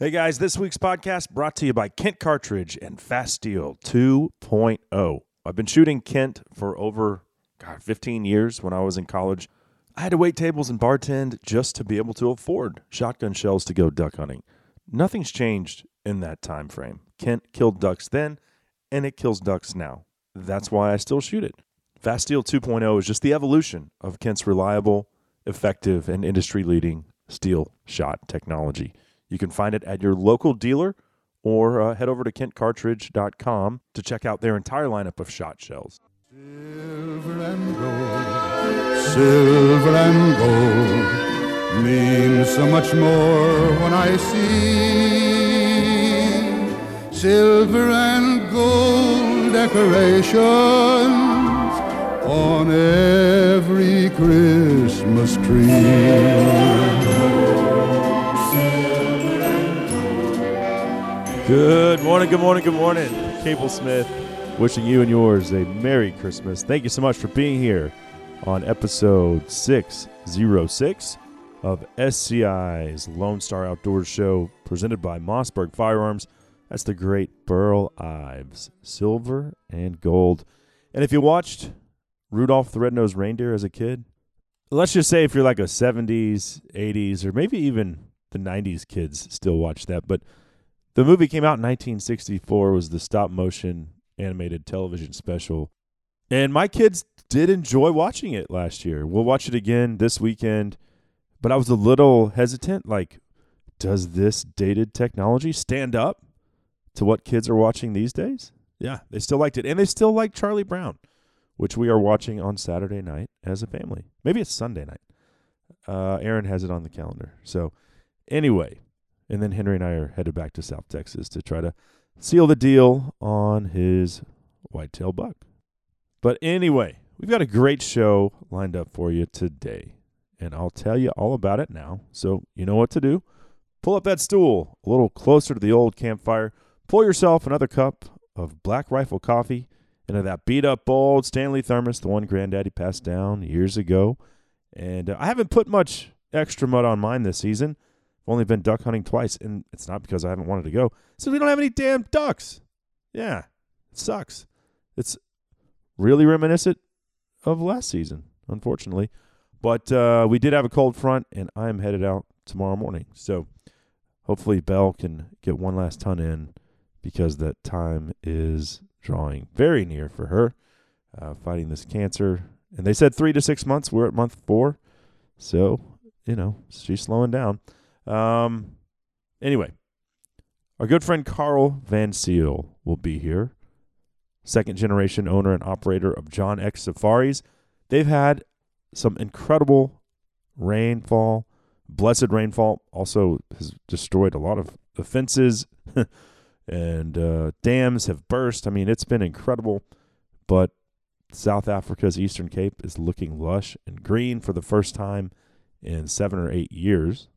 Hey guys, this week's podcast brought to you by Kent Cartridge and Fast Steel 2.0. I've been shooting Kent for over 15 years. When I was in college, I had to wait tables and bartend just to be able to afford shotgun shells to go duck hunting. Nothing's changed in that time frame. Kent killed ducks then, and it kills ducks now. That's why I still shoot it. Fast Steel 2.0 is just the evolution of Kent's reliable, effective, and industry-leading steel shot technology. You can find it at your local dealer or head over to kentcartridge.com to check out their entire lineup of shot shells. Silver and gold means so much more when I see silver and gold decorations on every Christmas tree. Good morning, good morning, good morning. Cable Smith wishing you and yours a Merry Christmas. Thank you so much for being here on episode 606 of SCI's Lone Star Outdoors Show, presented by Mossberg Firearms. That's the great Burl Ives, silver and gold. And if you watched Rudolph the Red-Nosed Reindeer as a kid, let's just say if you're like a 70s, 80s, or maybe even the 90s kids still watch that, but the movie came out in 1964, was the stop-motion animated television special, and my kids did enjoy watching it last year. We'll watch it again this weekend, but I was a little hesitant, like, does this dated technology stand up to what kids are watching these days? Yeah, they still liked it, and they still like Charlie Brown, which we are watching on Saturday night as a family. Maybe it's Sunday night. Aaron has it on the calendar. So anyway... And then Henry and I are headed back to South Texas to try to seal the deal on his whitetail buck. But anyway, we've got a great show lined up for you today, and I'll tell you all about it now. So you know what to do. Pull up that stool a little closer to the old campfire. Pour yourself another cup of Black Rifle coffee into that beat-up old Stanley thermos, the one Granddaddy passed down years ago. And I haven't put much extra mud on mine this season. Only been duck hunting twice, and it's not because I haven't wanted to go. So we don't have any damn ducks. Yeah, it sucks. It's really reminiscent of last season, unfortunately. But we did have a cold front, and I'm headed out tomorrow morning. So hopefully Bell can get one last ton in because that time is drawing very near for her, fighting this cancer. And they said 3 to 6 months. We're at month 4. So, you know, she's slowing down. Anyway, our good friend Carl van Zyl will be here, second-generation owner and operator of John X Safaris. They've had some incredible rainfall, blessed rainfall, also has destroyed a lot of the fences, and dams have burst. I mean, it's been incredible, but South Africa's Eastern Cape is looking lush and green for the first time in 7 or 8 years.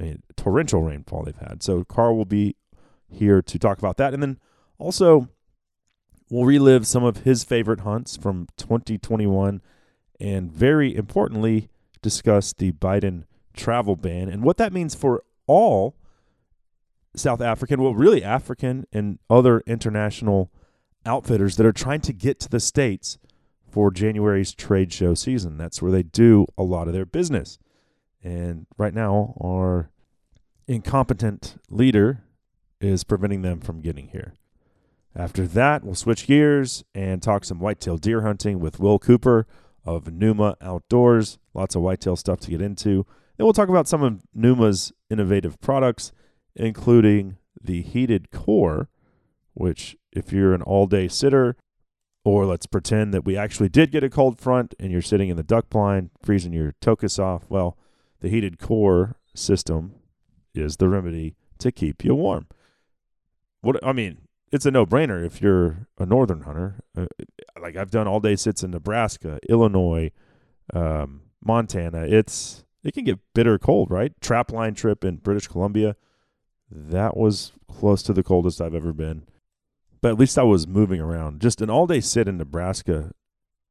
I mean, torrential rainfall they've had. So Carl will be here to talk about that. And then also we'll relive some of his favorite hunts from 2021 and, very importantly, discuss the Biden travel ban and what that means for all South African, well, really African and other international outfitters that are trying to get to the States for January's trade show season. That's where they do a lot of their business. And right now, our incompetent leader is preventing them from getting here. After that, we'll switch gears and talk some whitetail deer hunting with Will Cooper of Pnuma Outdoors. Lots of whitetail stuff to get into. Then we'll talk about some of Pnuma's innovative products, including the heated core, which if you're an all-day sitter, or let's pretend that we actually did get a cold front and you're sitting in the duck blind freezing your tokus off, well, the heated core system is the remedy to keep you warm. What I mean, it's a no-brainer if you're a northern hunter. Like I've done all-day sits in Nebraska, Illinois, Montana. It can get bitter cold, right? Trapline trip in British Columbia, that was close to the coldest I've ever been. But at least I was moving around. Just an all-day sit in Nebraska,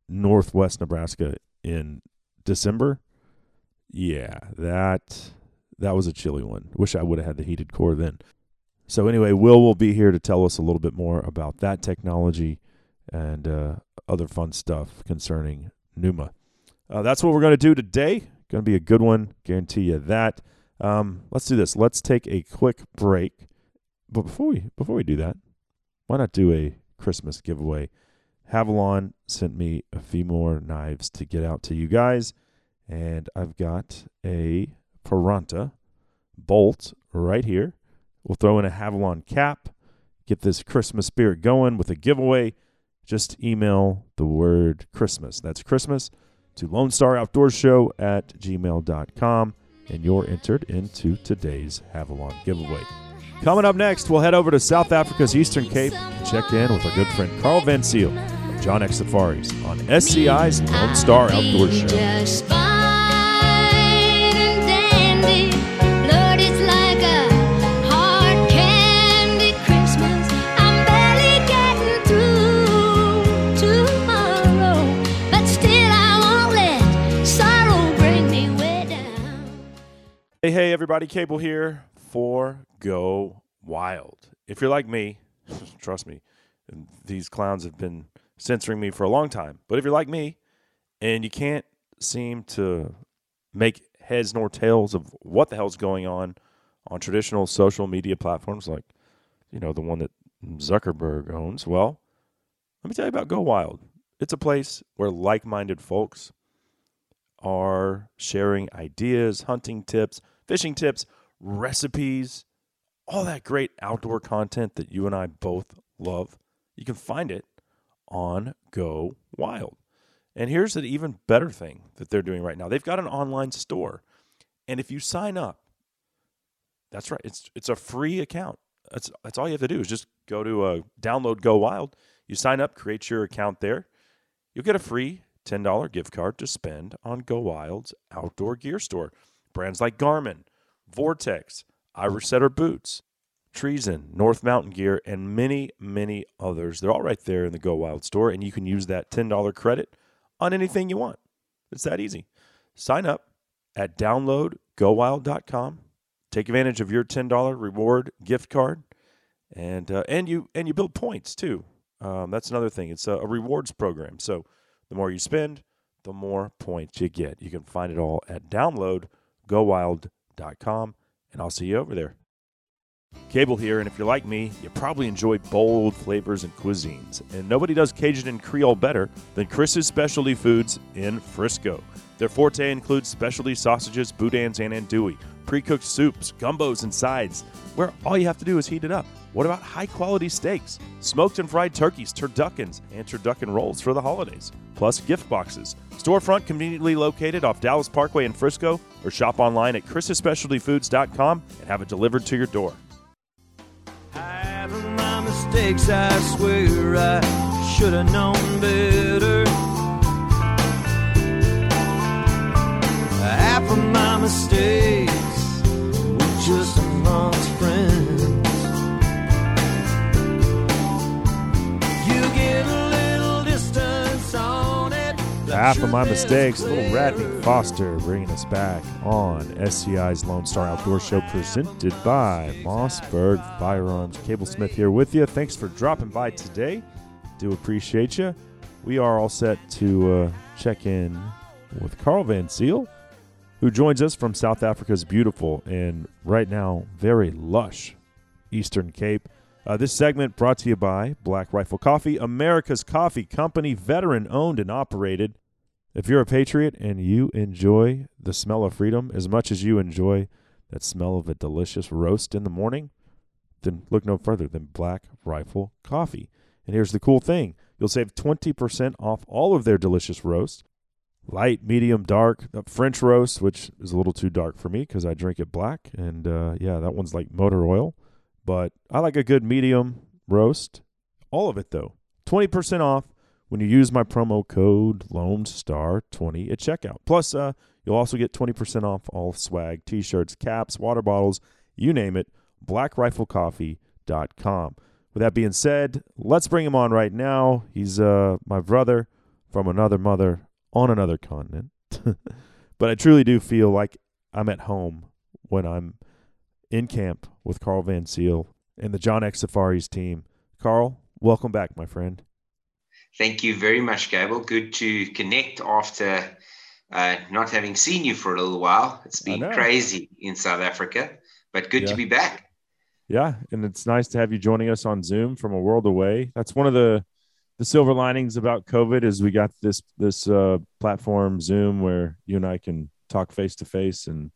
northwest Nebraska in December. Yeah, that was a chilly one. Wish I would have had the heated core then. So anyway, will be here to tell us a little bit more about that technology and other fun stuff concerning Pnuma. That's what we're going to do today. Going to be a good one, guarantee you that. Let's do this. Let's take a quick break. But before we do that, why not do a Christmas giveaway? Havalon sent me a few more knives to get out to you guys, and I've got a Peranta bolt right here. We'll throw in a Havalon cap, get this Christmas spirit going with a giveaway. Just email the word Christmas. That's Christmas to Lone Star Outdoors Show at gmail.com, and you're entered into today's Havalon giveaway. Coming up next, we'll head over to South Africa's Eastern Cape and check in with our good friend Carl van Zyl of John X Safaris on SCI's Lone Star Outdoors Show. Hey, everybody, Cable here for Go Wild. If you're like me, trust me, these clowns have been censoring me for a long time. But if you're like me and you can't seem to make heads nor tails of what the hell's going on traditional social media platforms like, you know, the one that Zuckerberg owns, well, let me tell you about Go Wild. It's a place where like-minded folks are sharing ideas, hunting tips, fishing tips, recipes, all that great outdoor content that you and I both love. You can find it on Go Wild. And here's an even better thing that they're doing right now. They've got an online store. And if you sign up, that's right, it's a free account. That's all you have to do is just go to download Go Wild. You sign up, create your account there. You'll get a free $10 gift card to spend on Go Wild's outdoor gear store. Brands like Garmin, Vortex, Irish Setter Boots, Treason, North Mountain Gear, and many, many others. They're all right there in the Go Wild store, and you can use that $10 credit on anything you want. It's that easy. Sign up at downloadgowild.com. Take advantage of your $10 reward gift card, and you build points too. That's another thing. It's a rewards program, so the more you spend, the more points you get. You can find it all at downloadgowild.com, and I'll see you over there. Cable here, and if you're like me, you probably enjoy bold flavors and cuisines. And nobody does Cajun and Creole better than Chris's Specialty Foods in Frisco. Their forte includes specialty sausages, boudins, and andouille, pre-cooked soups, gumbos, and sides, where all you have to do is heat it up. What about high-quality steaks, smoked and fried turkeys, turduckens, and turducken rolls for the holidays, plus gift boxes? Storefront conveniently located off Dallas Parkway in Frisco, or shop online at chrissespecialtyfoods.com and have it delivered to your door. Having my mistakes, I swear I should have known better. Half of my mistakes were just amongst friends. You get a little distance on it. Half of my mistakes, little Rodney Foster bringing us back on SCI's Lone Star Outdoor Show, presented by Mossberg Firearms. Cable Smith here with you. Thanks for dropping by today. Do appreciate you. We are all set to check in with Carl van Zyl, who joins us from South Africa's beautiful and right now very lush Eastern Cape. This segment brought to you by Black Rifle Coffee, America's coffee company, veteran-owned and operated. If you're a patriot and you enjoy the smell of freedom as much as you enjoy that smell of a delicious roast in the morning, then look no further than Black Rifle Coffee. And here's the cool thing. You'll save 20% off all of their delicious roasts. Light, medium, dark, the French roast, which is a little too dark for me because I drink it black. And, yeah, that one's like motor oil. But I like a good medium roast. All of it, though. 20% off when you use my promo code LONESTAR20 at checkout. Plus, you'll also get 20% off all swag, T-shirts, caps, water bottles, you name it, blackriflecoffee.com. With that being said, let's bring him on right now. He's my brother from another mother on another continent. But I truly do feel like I'm at home when I'm in camp with Carl van Zyl and the John X Safaris team. Carl, welcome back, my friend. Thank you very much, Gable. Good to connect after not having seen you for a little while. It's been crazy in South Africa, but good to be back. Yeah, and it's nice to have you joining us on Zoom from a world away. That's one of the silver linings about COVID is we got this platform, Zoom, where you and I can talk face-to-face and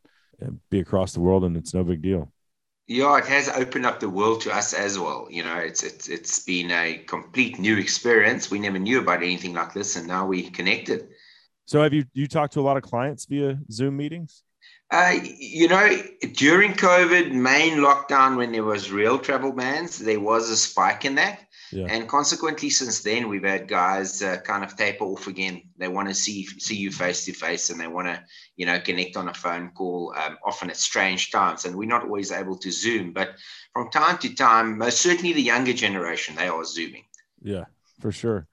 be across the world, and it's no big deal. Yeah, it has opened up the world to us as well. You know, it's been a complete new experience. We never knew about anything like this, and now we connected. So have you talked to a lot of clients via Zoom meetings? You know, during COVID, main lockdown, when there was real travel bans, there was a spike in that. Yeah. And consequently, since then, we've had guys kind of taper off again. They want to see you face to face, and they want to, you know, connect on a phone call, often at strange times. And we're not always able to Zoom. But from time to time, most certainly the younger generation, they are Zooming. Yeah, for sure.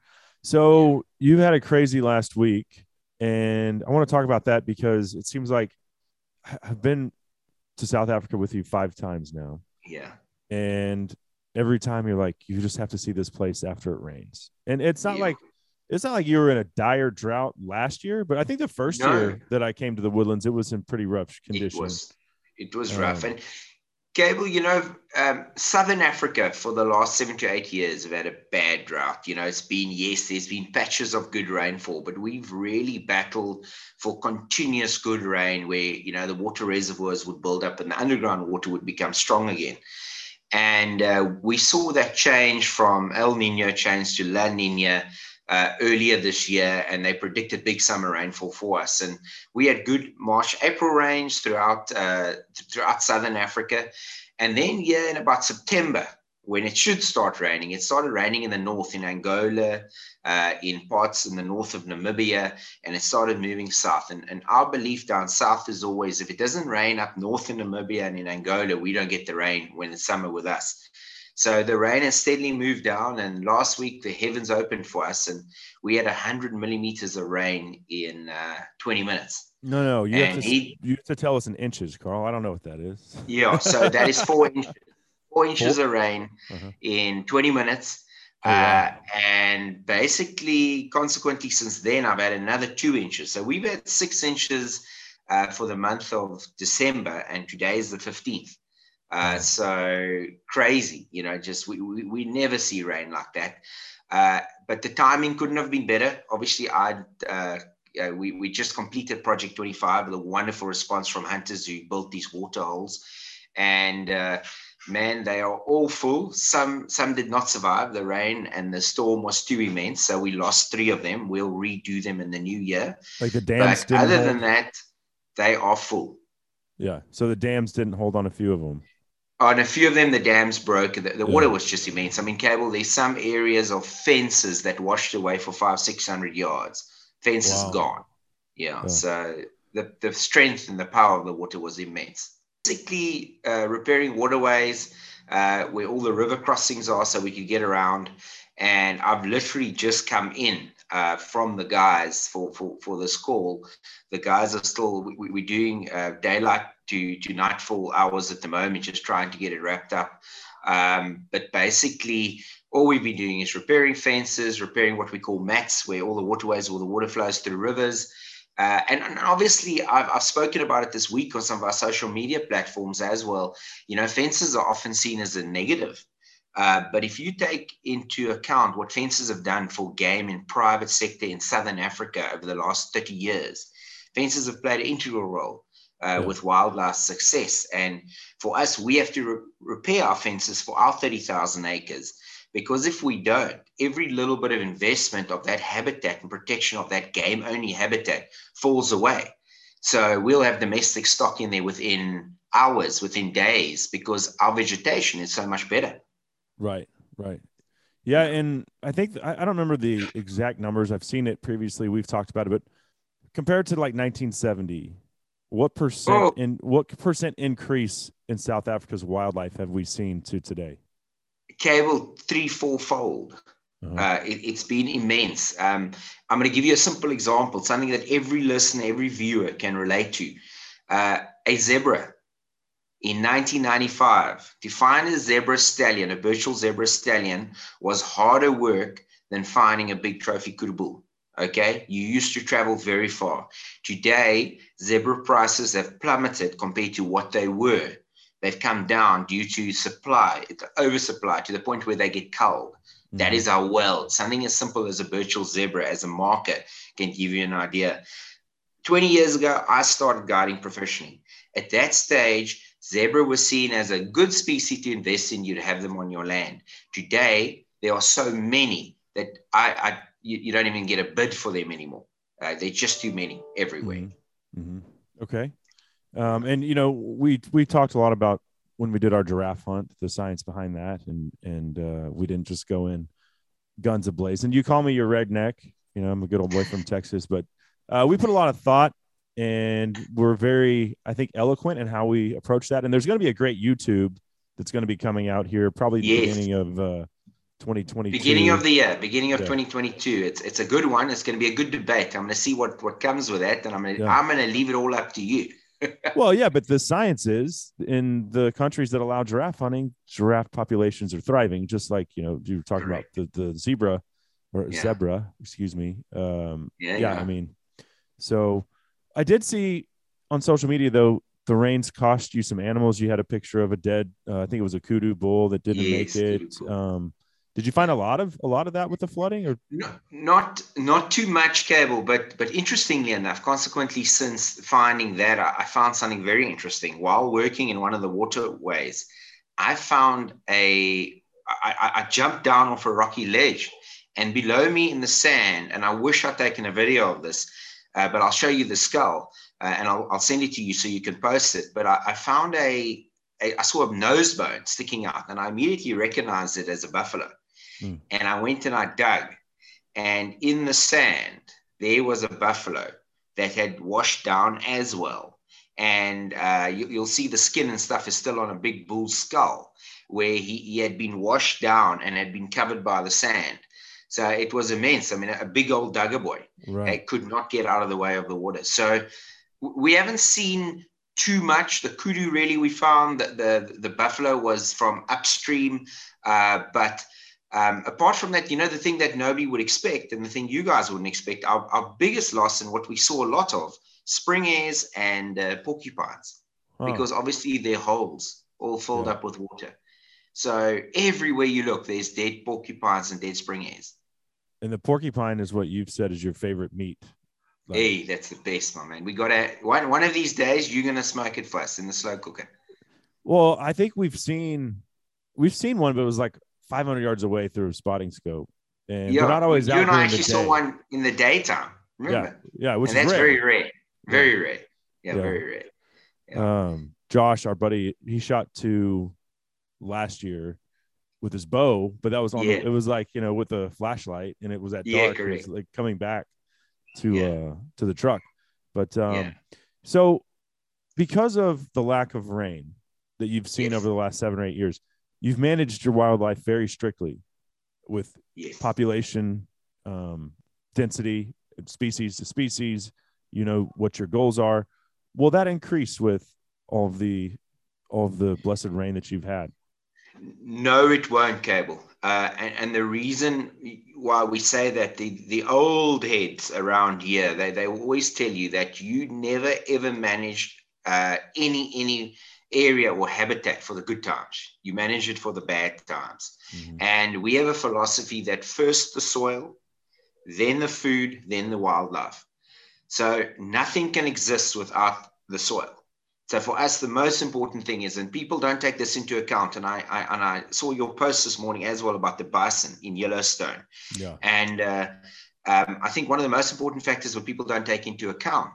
So you had a crazy last week. And I want to talk about that because it seems like I've been to South Africa with you 5 times now. Yeah. And every time you're like, you just have to see this place after it rains. And it's not like you were in a dire drought last year, but I think the first year that I came to the Woodlands, it was in pretty rough conditions. It was rough. And Gable, you know, Southern Africa for the last 7 to 8 years have had a bad drought. You know, it's been, there's been patches of good rainfall, but we've really battled for continuous good rain where, you know, the water reservoirs would build up and the underground water would become strong again. And we saw that change from El Nino change to La Nina earlier this year, and they predicted big summer rainfall for us. And we had good March, April rains throughout Southern Africa. And then in about September, when it should start raining, it started raining in the north, in Angola, in parts in the north of Namibia, and it started moving south. And our belief down south is always, if it doesn't rain up north in Namibia and in Angola, we don't get the rain when it's summer with us. So the rain has steadily moved down, and last week the heavens opened for us, and we had 100 millimeters of rain in 20 minutes. No, you have to tell us in inches, Carl. I don't know what that is. Yeah, so that is 4 inches. 4 inches of rain in 20 minutes. And basically, consequently, since then, I've had another 2 inches. So we've had 6 inches for the month of December, and today is the 15th. So crazy, you know, just we never see rain like that. But the timing couldn't have been better. Obviously, we just completed Project 25 with a wonderful response from hunters who built these water holes. And man, they are all full. Some did not survive the rain, and the storm was too immense, so we lost 3 of them. We'll redo them in the new year. Like the dams. But other than that, they are full. Yeah. So the dams didn't hold on a few of them. On a few of them, the dams broke. The water was just immense. I mean, Cable, there's some areas of fences that washed away for 500-600 yards. Fences gone. Yeah. So the strength and the power of the water was immense. Basically, repairing waterways where all the river crossings are so we could get around. And I've literally just come in from the guys for this call. The guys are still, we're doing daylight to nightfall hours at the moment, just trying to get it wrapped up. But basically, all we've been doing is repairing fences, repairing what we call mats, where all the waterways, all the water flows through rivers. And obviously, I've spoken about it this week on some of our social media platforms as well. You know, fences are often seen as a negative. But if you take into account what fences have done for game in private sector in Southern Africa over the last 30 years, fences have played an integral role with wildlife success. And for us, we have to repair our fences for our 30,000 acres. Because if we don't, every little bit of investment of that habitat and protection of that game-only habitat falls away. So we'll have domestic stock in there within hours, within days, because our vegetation is so much better. Right. Yeah, and I think, I don't remember the exact numbers. I've seen it previously. We've talked about it, but compared to like 1970, what percent increase in South Africa's wildlife have we seen to today? Cable 3-4-fold. It's been immense. I'm going to give you a simple example, something that every listener, every viewer can relate to. A zebra In 1995, to find a zebra stallion, a virtual zebra stallion, was harder work than finding a big trophy kudu bull. Okay, you used to travel very far. Today, zebra prices have plummeted compared to what they were. They've come down due to supply, oversupply, to the point where they get culled. Mm-hmm. That is our world. Something as simple as a virtual zebra as a marker can give you an idea. 20 years ago, I started guiding professionally. At that stage, zebra was seen as a good species to invest in. You'd have them on your land. Today, there are so many that you don't even get a bid for them anymore. They're just too many everywhere. Mm-hmm. Mm-hmm. Okay. And you know, we talked a lot about when we did our giraffe hunt, the science behind that, and we didn't just go in guns ablaze. And you call me your redneck, you know, I'm a good old boy from Texas, but we put a lot of thought, and we're very, I think, eloquent in how we approach that. And there's going to be a great YouTube that's going to be coming out here, probably the beginning of 2022. Beginning of 2022. It's a good one. It's going to be a good debate. I'm going to see what comes with that, and I'm going to leave it all up to you. Well, yeah, but the science is, in the countries that allow giraffe hunting, giraffe populations are thriving, just like, you know, you were talking about the zebra or zebra, excuse me. I mean, so I did see on social media, though, the rains cost you some animals. You had a picture of a dead, I think it was a kudu bull that didn't make it. Did you find a lot of that with the flooding, or no, not too much, Cable? But interestingly enough, consequently, since finding that, I found something very interesting. While working in one of the waterways, I found I jumped down off a rocky ledge, and below me in the sand, and I wish I'd taken a video of this, but I'll show you the skull, and I'll send it to you so you can post it. But I found I saw a nose bone sticking out, and I immediately recognized it as a buffalo. Mm. And I went and I dug, and in the sand, there was a buffalo that had washed down as well. And you'll see the skin and stuff is still on a big bull's skull where he had been washed down and had been covered by the sand. So it was immense. I mean, a big old dugger boy that could not get out of the way of the water. So we haven't seen too much. The kudu, really, we found that the buffalo was from upstream, but... apart from that, you know, the thing that nobody would expect and the thing you guys wouldn't expect, our biggest loss and what we saw a lot of, spring hares and porcupines, because obviously their holes all filled up with water. So everywhere you look, there's dead porcupines and dead spring hares. And the porcupine is what you've said is your favorite meat. Like, hey, that's the best, my man. We got to, one of these days, you're going to smoke it for us in the slow cooker. Well, I think we've seen one, but it was like 500 yards away through a spotting scope, and we're not always out. You and I actually saw one in the daytime. Remember? Yeah, which and is that's rare. Very rare. Very rare. Yeah. Josh, our buddy, he shot two last year with his bow, but that was on. It was like, you know, with a flashlight, and it was at dark. It was like coming back to the truck, but so because of the lack of rain that you've seen over the last 7 or 8 years. You've managed your wildlife very strictly with population, density, species to species, you know, what your goals are. Will that increase with all of the blessed rain that you've had? No, it won't, Cable. And the reason why we say that, the old heads around here, they always tell you that you never, ever managed any area or habitat for the good times. You manage it for the bad times. Mm-hmm. And we have a philosophy that first the soil, then the food, then the wildlife. So nothing can exist without the soil. So for us, the most important thing is, and people don't take this into account, and I saw your post this morning as well about the bison in Yellowstone. Yeah. And I think one of the most important factors what people don't take into account,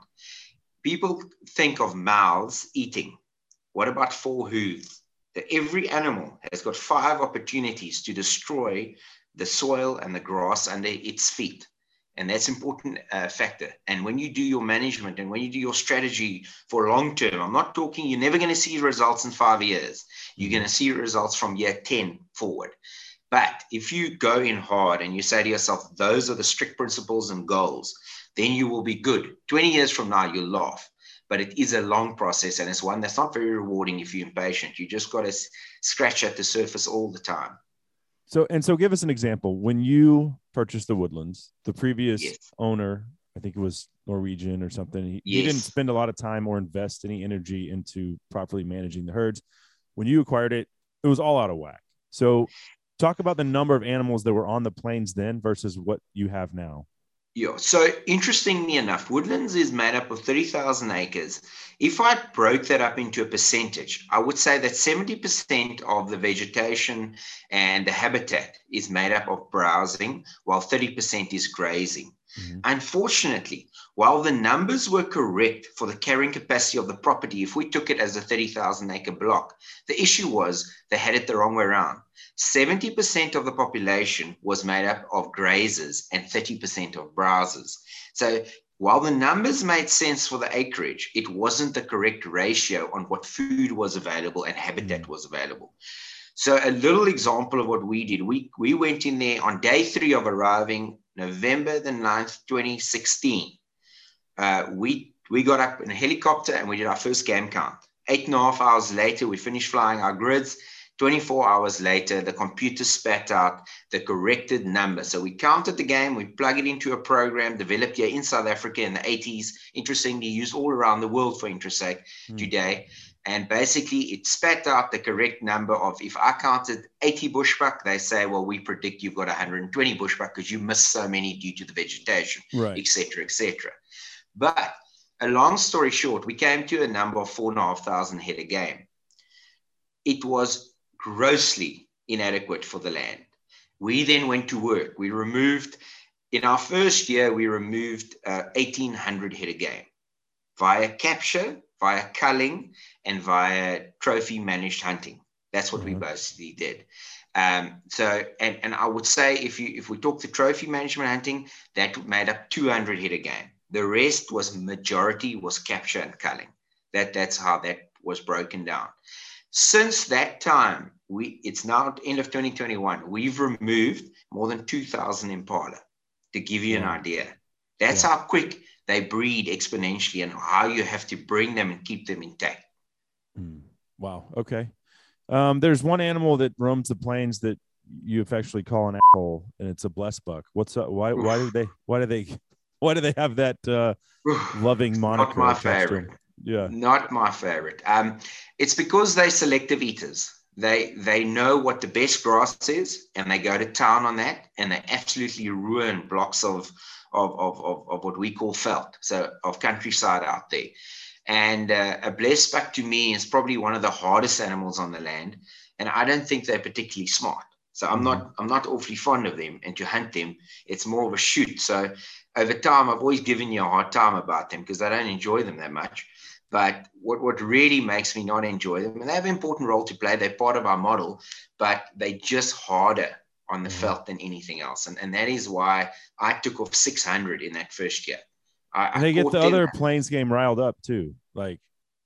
people think of mouths eating. What about four hooves? That every animal has got five opportunities to destroy the soil and the grass under its feet. And that's an important factor. And when you do your management and when you do your strategy for long term, I'm not talking, you're never going to see results in 5 years. You're going to see results from year 10 forward. But if you go in hard and you say to yourself, those are the strict principles and goals, then you will be good. 20 years from now, you'll laugh. but it is a long process, and it's one that's not very rewarding if you're impatient. You just got to scratch at the surface all the time. So give us an example. When you purchased the Woodlands, the previous owner, I think it was Norwegian or something, he didn't spend a lot of time or invest any energy into properly managing the herds. When you acquired it, it was all out of whack. So talk about the number of animals that were on the plains then versus what you have now. Yeah. So interestingly enough, Woodlands is made up of 30,000 acres. If I broke that up into a percentage, I would say that 70% of the vegetation and the habitat is made up of browsing, while 30% is grazing. Mm-hmm. Unfortunately, while the numbers were correct for the carrying capacity of the property, if we took it as a 30,000 acre block, the issue was they had it the wrong way around. 70% of the population was made up of grazers and 30% of browsers. So while the numbers made sense for the acreage, it wasn't the correct ratio on what food was available and habitat was available. So a little example of what we did, we went in there on day 3 of arriving, November the 9th, 2016. We got up in a helicopter and we did our first game count. 8.5 hours later, we finished flying our grids. 24 hours later, the computer spat out the corrected number. So we counted the game, we plugged it into a program developed here in South Africa in the 80s, interestingly used all around the world for IntraSec today. And basically it spat out the correct number of, if I counted 80 bushbuck, they say, well, we predict you've got 120 bushbuck because you missed so many due to the vegetation, et cetera, et cetera. But a long story short, we came to a number of 4,500 head a game. It was grossly inadequate for the land. We then went to work. We removed, in our first year, we removed 1,800 head a game via capture, via culling, and via trophy managed hunting. That's what we basically did. So I would say if we talk the trophy management hunting, that made up 200 head a game. The rest was majority was capture and culling. That's how that was broken down. Since that time, it's now end of 2021. We've removed more than 2,000 impala, to give you an idea. That's how quick they breed exponentially and how you have to bring them and keep them intact. Wow. Okay. There's one animal that roams the plains that you effectively call an asshole, and it's a blessed buck. What's up? Why do they have that loving moniker? Not my favorite. Yeah, not my favorite. It's because they're selective eaters. They know what the best grass is, and they go to town on that, and they absolutely ruin blocks of what we call veld, so of countryside out there. And a blessed buck to me is probably one of the hardest animals on the land, and I don't think they're particularly smart. So I'm not awfully fond of them, and to hunt them, it's more of a shoot. So over time, I've always given you a hard time about them because I don't enjoy them that much. But what really makes me not enjoy them, and they have an important role to play, they're part of our model, but they're just harder on the veld than anything else. And that is why I took off 600 in that first year. They get the other plains game riled up too. Like,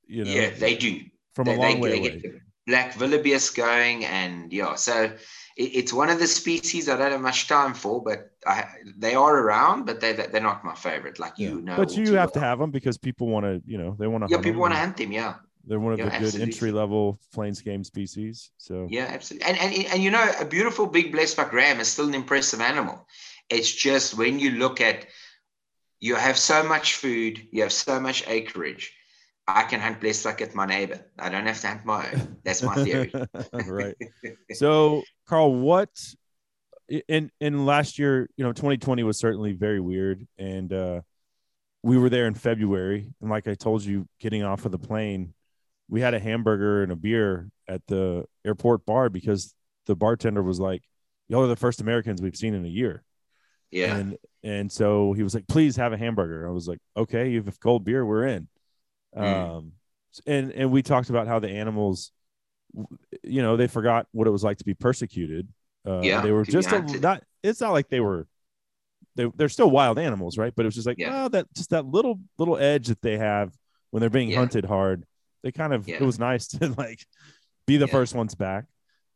you know. Yeah, they do. They get the black wildebeest going, and so it's one of the species I don't have much time for, but they are around, but they're not my favorite. Like, but you have to have them because people want to, they want to. Yeah, people want to hunt them. Yeah, they're one of the good entry-level plains game species. So yeah, absolutely. And a beautiful big blessed buck ram is still an impressive animal. It's just when you look at, you have so much food, you have so much acreage. I can hunt blessed buck at my neighbor. I don't have to hunt my own. That's my theory. Right. So, Carl, what in last year, 2020 was certainly very weird. And we were there in February. And like I told you, getting off of the plane, we had a hamburger and a beer at the airport bar because the bartender was like, y'all are the first Americans we've seen in a year. Yeah. And so he was like, please have a hamburger. I was like, okay, you have cold beer, we're in. And we talked about how the animals, they forgot what it was like to be persecuted. They were just not. It's not like they're still wild animals, right? But it was just like, that little edge that they have when they're being hunted hard. They kind of it was nice to like be the first ones back.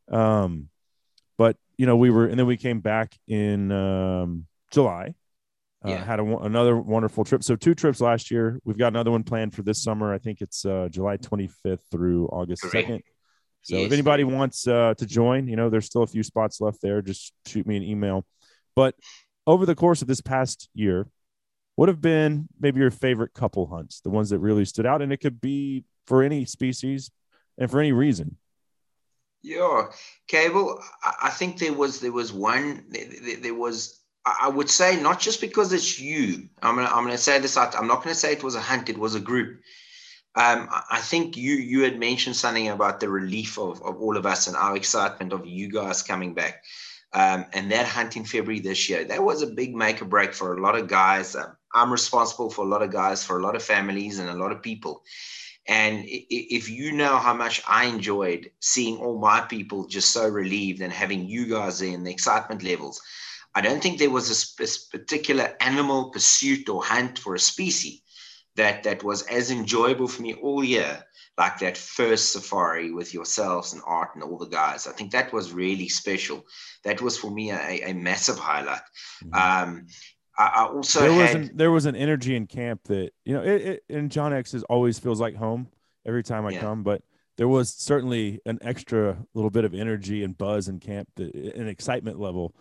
But we were, and then we came back in July, Had another wonderful trip. So two trips last year. We've got another one planned for this summer. I think it's July 25th through August 2nd. So if anybody wants to join, you know, there's still a few spots left there. Just shoot me an email. But over the course of this past year, what have been maybe your favorite couple hunts, the ones that really stood out? And it could be for any species and for any reason. Yeah. Okay. Well, I think there was one, there was, I would say, not just because it's you. I'm gonna say this out. I'm not gonna say it was a hunt. It was a group. I think you had mentioned something about the relief of all of us and our excitement of you guys coming back. And that hunt in February this year, that was a big make or break for a lot of guys. I'm responsible for a lot of guys, for a lot of families, and a lot of people. And if you know how much I enjoyed seeing all my people just so relieved and having you guys there and the excitement levels, I don't think there was a particular animal pursuit or hunt for a species that was as enjoyable for me all year, like that first safari with yourselves and Art and all the guys. I think that was really special. That was for me a massive highlight. I also there was an energy in camp that, you know, it and John X always feels like home every time I come, but there was certainly an extra little bit of energy and buzz in camp, an excitement level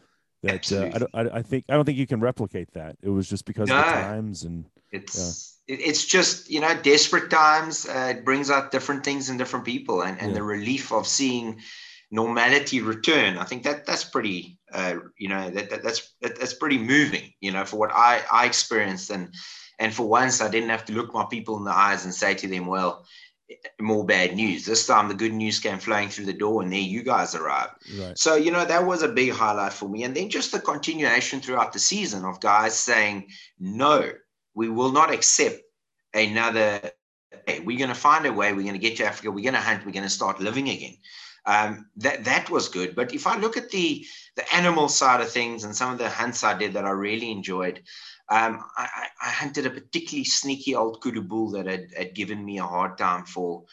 that I don't think you can replicate that. It was just because of the times, and it's just, you know, desperate times. It brings out different things in different people, and the relief of seeing normality return. I think that's pretty, you know, that's pretty moving, you know, for what I experienced, and for once I didn't have to look my people in the eyes and say to them, well, more bad news. This time the good news came flying through the door, and there you guys arrived. Right. So, you know, that was a big highlight for me. And then just the continuation throughout the season of guys saying, no, we will not accept another. Hey, we're going to find a way. We're going to get to Africa. We're going to hunt. We're going to start living again. That was good. But if I look at the animal side of things and some of the hunts I did that I really enjoyed, I hunted a particularly sneaky old kudu bull that had given me a hard time for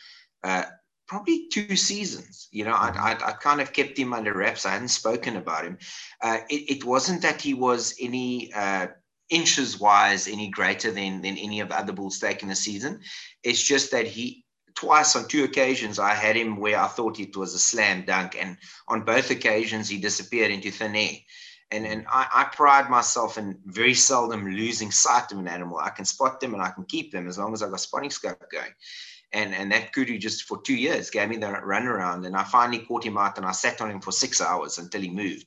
probably 2 seasons. You know, I kind of kept him under wraps. I hadn't spoken about him. It wasn't that he was any inches-wise any greater than any of the other bulls taken this season. It's just that he, twice on 2 occasions, I had him where I thought it was a slam dunk. And on both occasions, he disappeared into thin air. And I pride myself in very seldom losing sight of an animal. I can spot them and I can keep them as long as I've got spotting scope going. And that kudu just for 2 years gave me the runaround. And I finally caught him out and I sat on him for 6 hours until he moved.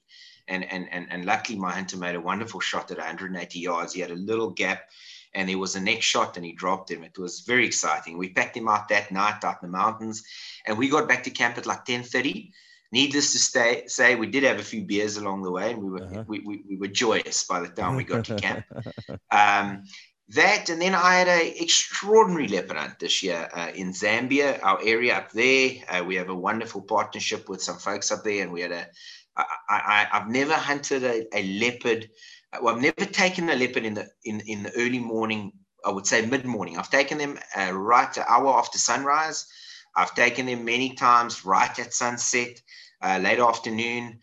And luckily my hunter made a wonderful shot at 180 yards. He had a little gap and there was a next shot and he dropped him. It was very exciting. We packed him out that night out in the mountains and we got back to camp at like 10:30. Needless to say, we did have a few beers along the way, and we were we were joyous by the time we got to camp. And then I had an extraordinary leopard hunt this year in Zambia, our area up there. We have a wonderful partnership with some folks up there, and we had I've never hunted a leopard. Well, I've never taken a leopard in the early morning. I would say mid morning. I've taken them right an hour after sunrise. I've taken them many times right at sunset, late afternoon,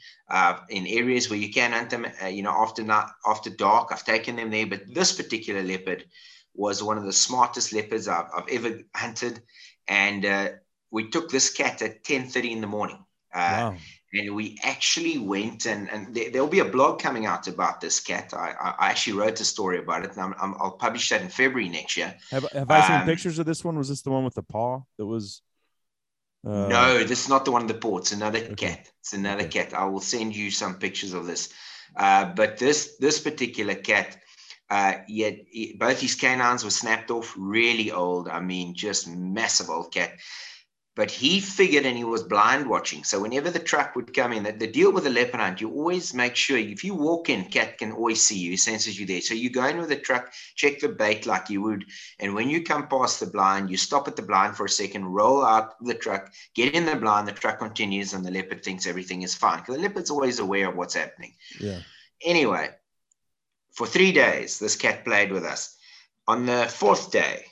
in areas where you can hunt them, you know, after dark. I've taken them there. But this particular leopard was one of the smartest leopards I've ever hunted. And we took this cat at 10:30 in the morning. Wow. And we actually went, and there'll be a blog coming out about this cat. I actually wrote a story about it, and I'll publish that in February next year. Have I seen pictures of this one? Was this the one with the paw that was... No, this is not the one in the paw. It's another cat. It's another cat. I will send you some pictures of this. But this particular cat, both his canines were snapped off, really old. I mean, just massive old cat. But he figured, and he was blind watching. So whenever the truck would come in, the deal with a leopard hunt, you always make sure if you walk in, cat can always see you, senses you there. So you go in with the truck, check the bait like you would. And when you come past the blind, you stop at the blind for a second, roll out the truck, get in the blind, the truck continues, and the leopard thinks everything is fine. Because the leopard's always aware of what's happening. Yeah. Anyway, for 3 days, this cat played with us. On the 4th day,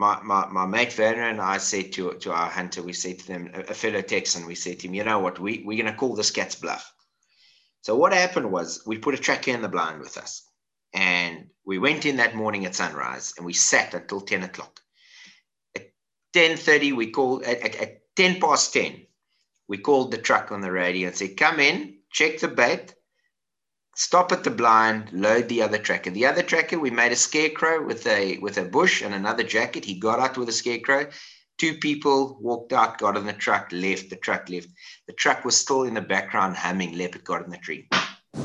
my mate Werner and I said to our hunter, we said to them, a fellow Texan, we said to him, you know what, we're going to call this cat's bluff. So what happened was we put a tracker in the blind with us. And we went in that morning at sunrise and we sat until 10 o'clock. At 10:30, we called, at 10 past 10, we called the truck on the radio and said, come in, check the bait, stop at the blind, load the other tracker. The other tracker, we made a scarecrow with a bush and another jacket. He got out with a scarecrow. Two people walked out, got in the truck, left. The truck left. The truck was still in the background humming Leopard Got in the Tree. Oh,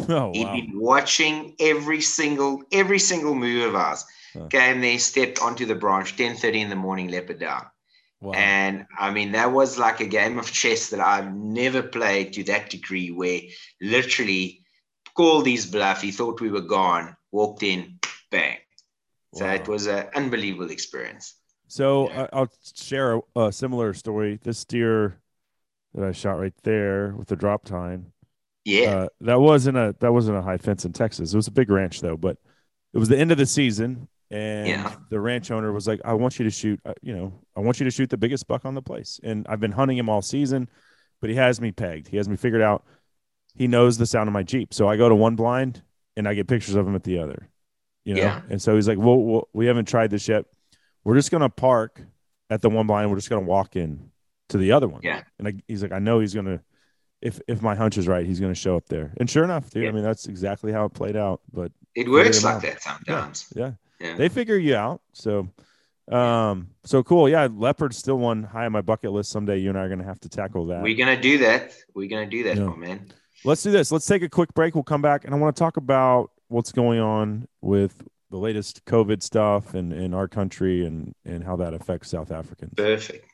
wow. He'd been watching every single move of ours. Oh. Came there, stepped onto the branch, 10:30 in the morning, leopard down. Wow. And I mean, that was like a game of chess that I've never played to that degree, where literally called his bluff. He thought we were gone, walked in, bang. Wow. So it was an unbelievable experience. So yeah. I'll share a similar story. This deer that I shot right there with the drop tine. Yeah, that wasn't a high fence in Texas. It was a big ranch though, but it was the end of the season, and yeah. The ranch owner was like, "I want you to shoot, I want you to shoot the biggest buck on the place." And I've been hunting him all season, but he has me pegged. He has me figured out. He knows the sound of my Jeep, so I go to one blind and I get pictures of him at the other. Yeah. And so he's like, "Well, we haven't tried this yet. We're just gonna park at the one blind. We're just gonna walk in to the other one." Yeah. And he's like, "I know he's gonna." If my hunch is right, he's going to show up there. And sure enough, dude, yeah. I mean, that's exactly how it played out. But it works like that sometimes. Yeah. They figure you out. So, so cool. Yeah, leopard's still one high on my bucket list. Someday you and I are going to have to tackle that. We're going to do that, yeah. Man. Let's do this. Let's take a quick break. We'll come back, and I want to talk about what's going on with the latest COVID stuff and in our country and how that affects South Africans. Perfect.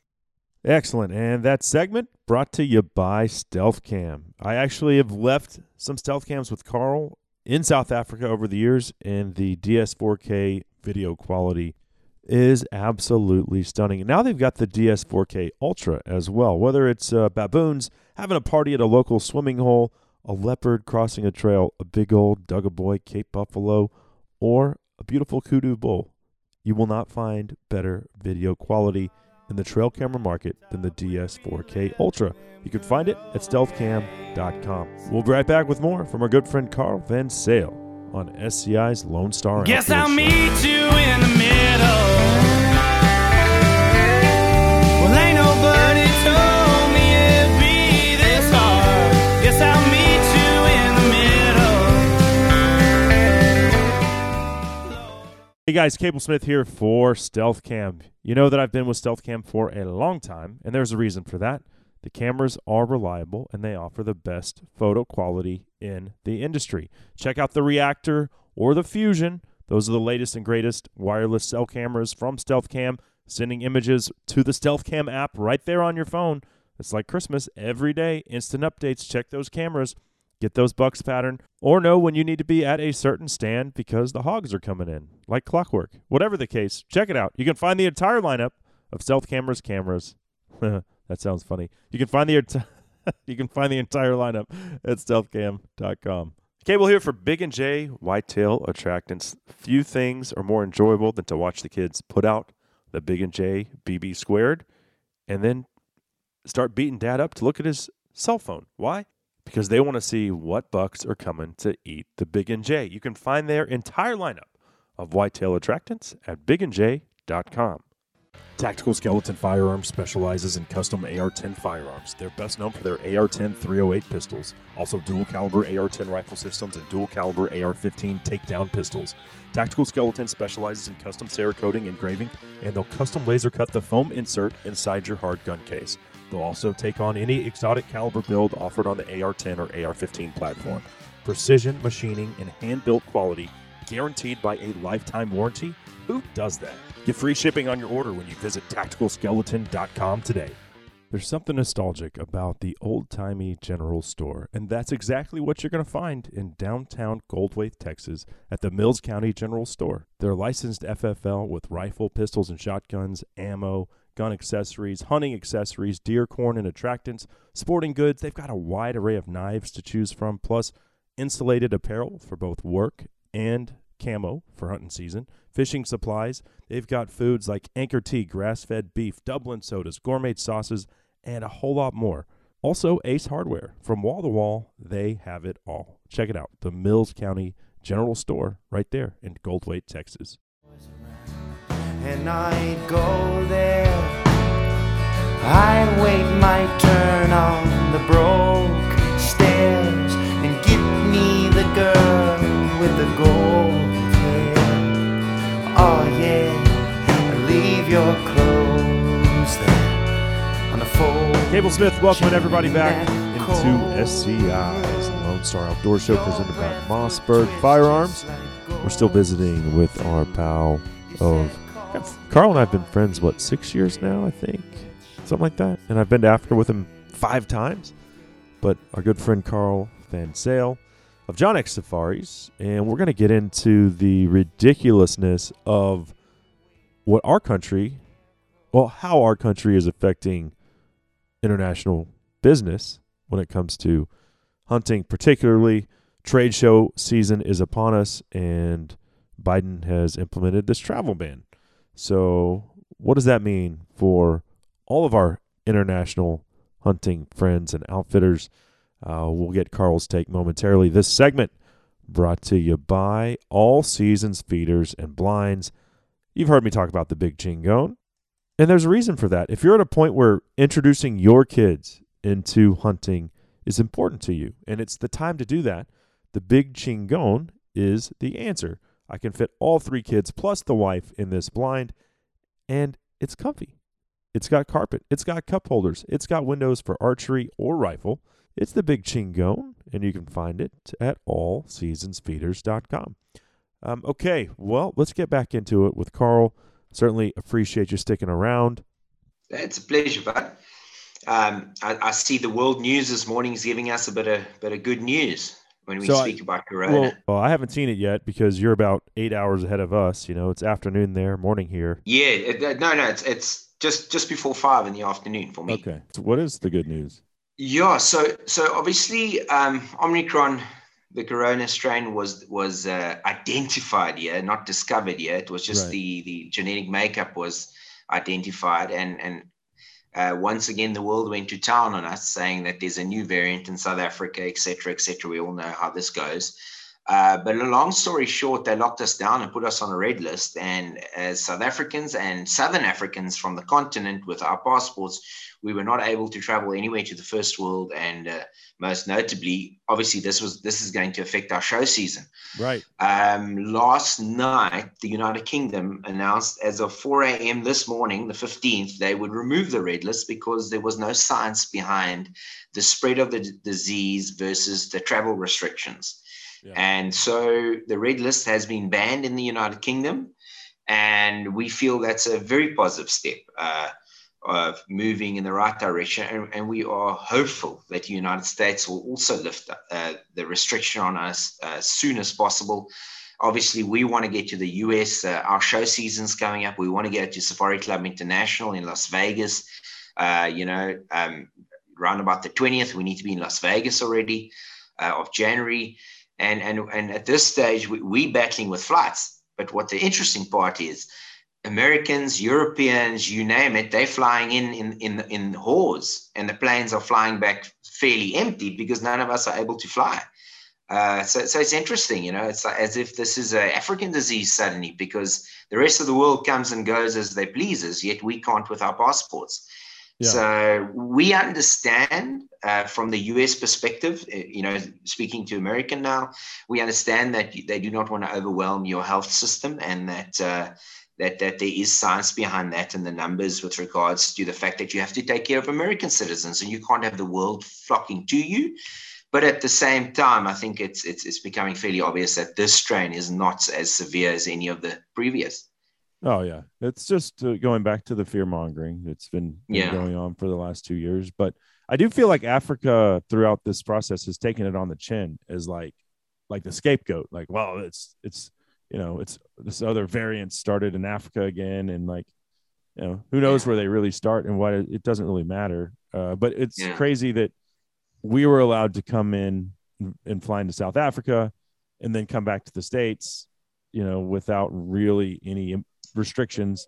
Excellent. And that segment brought to you by Stealth Cam. I actually have left some Stealth Cams with Carl in South Africa over the years, and the DS4K video quality is absolutely stunning. And now they've got the DS4K Ultra as well, whether it's baboons having a party at a local swimming hole, a leopard crossing a trail, a big old Dugaboy Cape Buffalo, or a beautiful kudu bull. You will not find better video quality in the trail camera market than the DS4K Ultra. You can find it at stealthcam.com. We'll be right back with more from our good friend Carl van Zyl on SCI's Lone Star Ag Credit. Guess I'll meet you in the middle. Well, ain't nobody told me it'd be this hard. Guess I'll meet you in the middle. Hey guys, Cable Smith here for Stealth Cam. You know that I've been with Stealth Cam for a long time, and there's a reason for that. The cameras are reliable, and they offer the best photo quality in the industry. Check out the Reactor or the Fusion. Those are the latest and greatest wireless cell cameras from Stealth Cam, sending images to the Stealth Cam app right there on your phone. It's like Christmas every day. Instant updates. Check those cameras. Get those bucks pattern, or know when you need to be at a certain stand because the hogs are coming in, like clockwork. Whatever the case, check it out. You can find the entire lineup of Stealth Camera's cameras. That sounds funny. You can find the entire lineup at stealthcam.com. Cable here for Big and J Whitetail Attractants. Few things are more enjoyable than to watch the kids put out the Big and J BB squared, and then start beating Dad up to look at his cell phone. Why? Because they want to see what bucks are coming to eat the Big and J. You can find their entire lineup of whitetail attractants at bigandj.com. Tactical Skeleton Firearms specializes in custom AR-10 firearms. They're best known for their AR-10 308 pistols, also dual-caliber AR-10 rifle systems and dual-caliber AR-15 takedown pistols. Tactical Skeleton specializes in custom Cerakoting engraving, and they'll custom laser-cut the foam insert inside your hard gun case. They'll also take on any exotic caliber build offered on the AR-10 or AR-15 platform. Precision machining and hand-built quality guaranteed by a lifetime warranty. Who does that? Get free shipping on your order when you visit tacticalskeleton.com today. There's something nostalgic about the old-timey general store, and that's exactly what you're going to find in downtown Goldthwaite, Texas, at the Mills County General Store. They're licensed FFL with rifle, pistols, and shotguns, ammo, gun accessories, hunting accessories, deer corn and attractants, sporting goods. They've got a wide array of knives to choose from, plus insulated apparel for both work and camo for hunting season, fishing supplies. They've got foods like Anchor Tea, grass-fed beef, Dublin sodas, gourmet sauces, and a whole lot more. Also, Ace Hardware. From wall to wall, they have it all. Check it out, the Mills County General Store right there in Goldthwaite, Texas. And I go there, I wait my turn on the broke stairs, and get me the girl with the gold hair. Oh yeah, I leave your clothes there on the fold. Cable Smith, welcoming everybody back into SCI's Lone Star Outdoor Show presented by Mossberg Firearms. We're still visiting with our pal of... Carl and I have been friends, 6 years now, I think? Something like that. And I've been to Africa with him 5 times. But our good friend Carl van Zyl of John X Safaris. And we're going to get into the ridiculousness of what our country, how our country is affecting international business when it comes to hunting. Particularly, trade show season is upon us, and Biden has implemented this travel ban. So what does that mean for all of our international hunting friends and outfitters? We'll get Carl's take momentarily. This segment brought to you by All Seasons Feeders and Blinds. You've heard me talk about the Big Chingon, and there's a reason for that. If you're at a point where introducing your kids into hunting is important to you, and it's the time to do that, the Big Chingon is the answer. I can fit all 3 kids plus the wife in this blind, and it's comfy. It's got carpet. It's got cup holders. It's got windows for archery or rifle. It's the Big Chingon, and you can find it at allseasonsfeeders.com. Okay, well, let's get back into it with Carl. Certainly appreciate you sticking around. It's a pleasure, bud. I see the world news this morning is giving us a bit of good news. When we speak about Corona. Well, I haven't seen it yet because you're about 8 hours ahead of us. You know, it's afternoon there, morning here. Yeah, it's just before 5 in the afternoon for me. Okay, so what is the good news? Yeah, so obviously Omicron, the Corona strain, was identified here, not discovered yet. It was just right. The genetic makeup was identified, and once again, the world went to town on us, saying that there's a new variant in South Africa, et cetera, et cetera. We all know how this goes. But a long story short, they locked us down and put us on a red list. And as South Africans and Southern Africans from the continent with our passports, we were not able to travel anywhere to the first world. And most notably, obviously, this is going to affect our show season. Right. Last night, the United Kingdom announced as of 4 a.m. this morning, the 15th, they would remove the red list because there was no science behind the spread of the disease versus the travel restrictions. Yeah. And so the red list has been banned in the United Kingdom, and we feel that's a very positive step of moving in the right direction. And we are hopeful that the United States will also lift the restriction on us as soon as possible. Obviously, we want to get to the U.S. Our show season's coming up. We want to get to Safari Club International in Las Vegas. Around about the 20th, we need to be in Las Vegas already of January. And at this stage, we're battling with flights. But what the interesting part is, Americans, Europeans, you name it, they're flying in hordes, and the planes are flying back fairly empty because none of us are able to fly. So it's interesting, you know, it's like as if this is an African disease suddenly, because the rest of the world comes and goes as they pleases, yet we can't with our passports. Yeah. So we understand from the U.S. perspective, you know, speaking to American now, we understand that they do not want to overwhelm your health system, and that there is science behind that and the numbers with regards to the fact that you have to take care of American citizens and you can't have the world flocking to you. But at the same time, I think it's becoming fairly obvious that this strain is not as severe as any of the previous. Oh, yeah. It's just going back to the fear mongering that's been going on for the last 2 years. But I do feel like Africa throughout this process has taken it on the chin as like the scapegoat. Like, well, it's this other variant started in Africa again. And like, you know, who knows where they really start and what it doesn't really matter. But it's crazy that we were allowed to come in and fly into South Africa and then come back to the States, you know, without really any restrictions,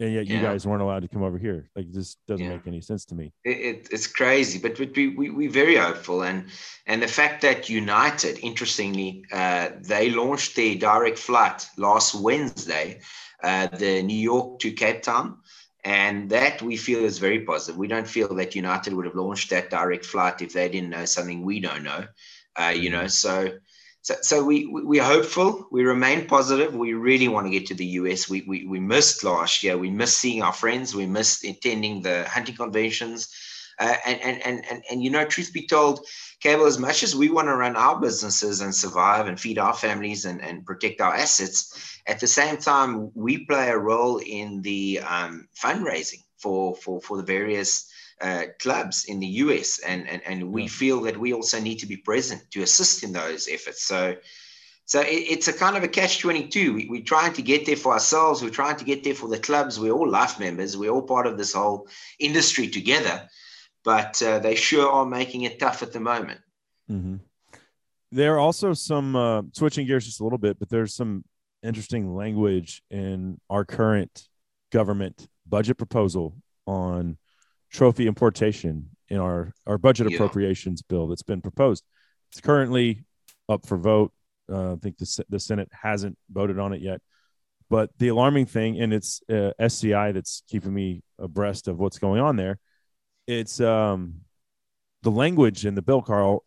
and yet you guys weren't allowed to come over here. Like, this doesn't make any sense to me. It's crazy, but we're very hopeful. And the fact that United, interestingly, they launched their direct flight last Wednesday, the New York to Cape Town. And that we feel is very positive. We don't feel that United would have launched that direct flight if they didn't know something we don't know, you know, so we're hopeful. We remain positive. We really want to get to the US. We missed last year. We missed seeing our friends. We missed attending the hunting conventions. And you know, truth be told, Cable, as much as we want to run our businesses and survive and feed our families and protect our assets, at the same time, we play a role in the fundraising for the various clubs in the US, and we feel that we also need to be present to assist in those efforts. So it's a kind of a catch-22. We're trying to get there for ourselves. We're trying to get there for the clubs. We're all life members. We're all part of this whole industry together, but they sure are making it tough at the moment. Mm-hmm. There are also some switching gears just a little bit, but there's some interesting language in our current government budget proposal on trophy importation in our budget appropriations bill that's been proposed. It's currently up for vote. I think the Senate hasn't voted on it yet, but the alarming thing, and it's SCI that's keeping me abreast of what's going on there. It's the language in the bill, Carl.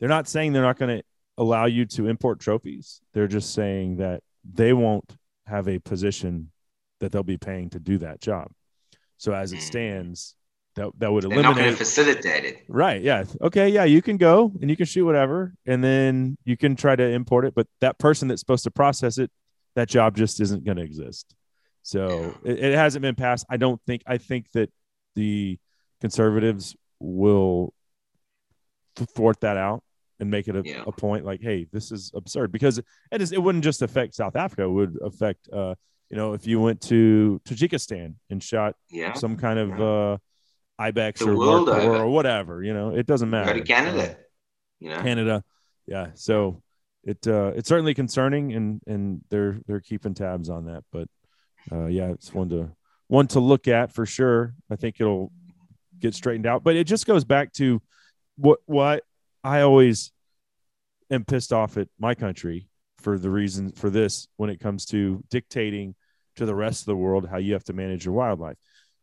They're not saying they're not going to allow you to import trophies. They're just saying that they won't have a position that they'll be paying to do that job. So as it stands, that would eliminate. They're not going to facilitate it. Right. Yeah. Okay. Yeah. You can go and you can shoot whatever, and then you can try to import it. But that person that's supposed to process it, that job just isn't going to exist. So it hasn't been passed. I think that the conservatives will thwart that out and make it a point like, hey, this is absurd, because it wouldn't just affect South Africa. It would affect, you know, if you went to Tajikistan and shot some kind of ibex or whatever, you know, it doesn't matter. Go to Canada, you know, So it's certainly concerning, and they're keeping tabs on that. But it's one to look at for sure. I think it'll get straightened out, but it just goes back to what I always am pissed off at my country for the reason for this, when it comes to dictating to the rest of the world how you have to manage your wildlife.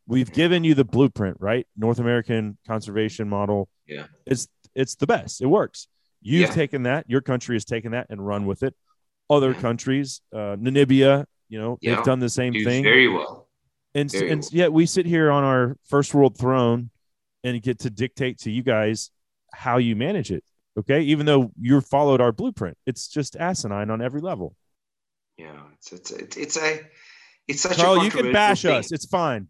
We've given you the blueprint, right? North American conservation model. Yeah. It's the best. It works. You've taken that. Your country has taken that and run with it. Other countries, Namibia, you know, they've done the same thing. Very well. And yet we sit here on our first world throne and get to dictate to you guys how you manage it. Okay, even though you followed our blueprint, it's just asinine on every level. Yeah, it's such. Carl, a you can bash thing. Us. It's fine.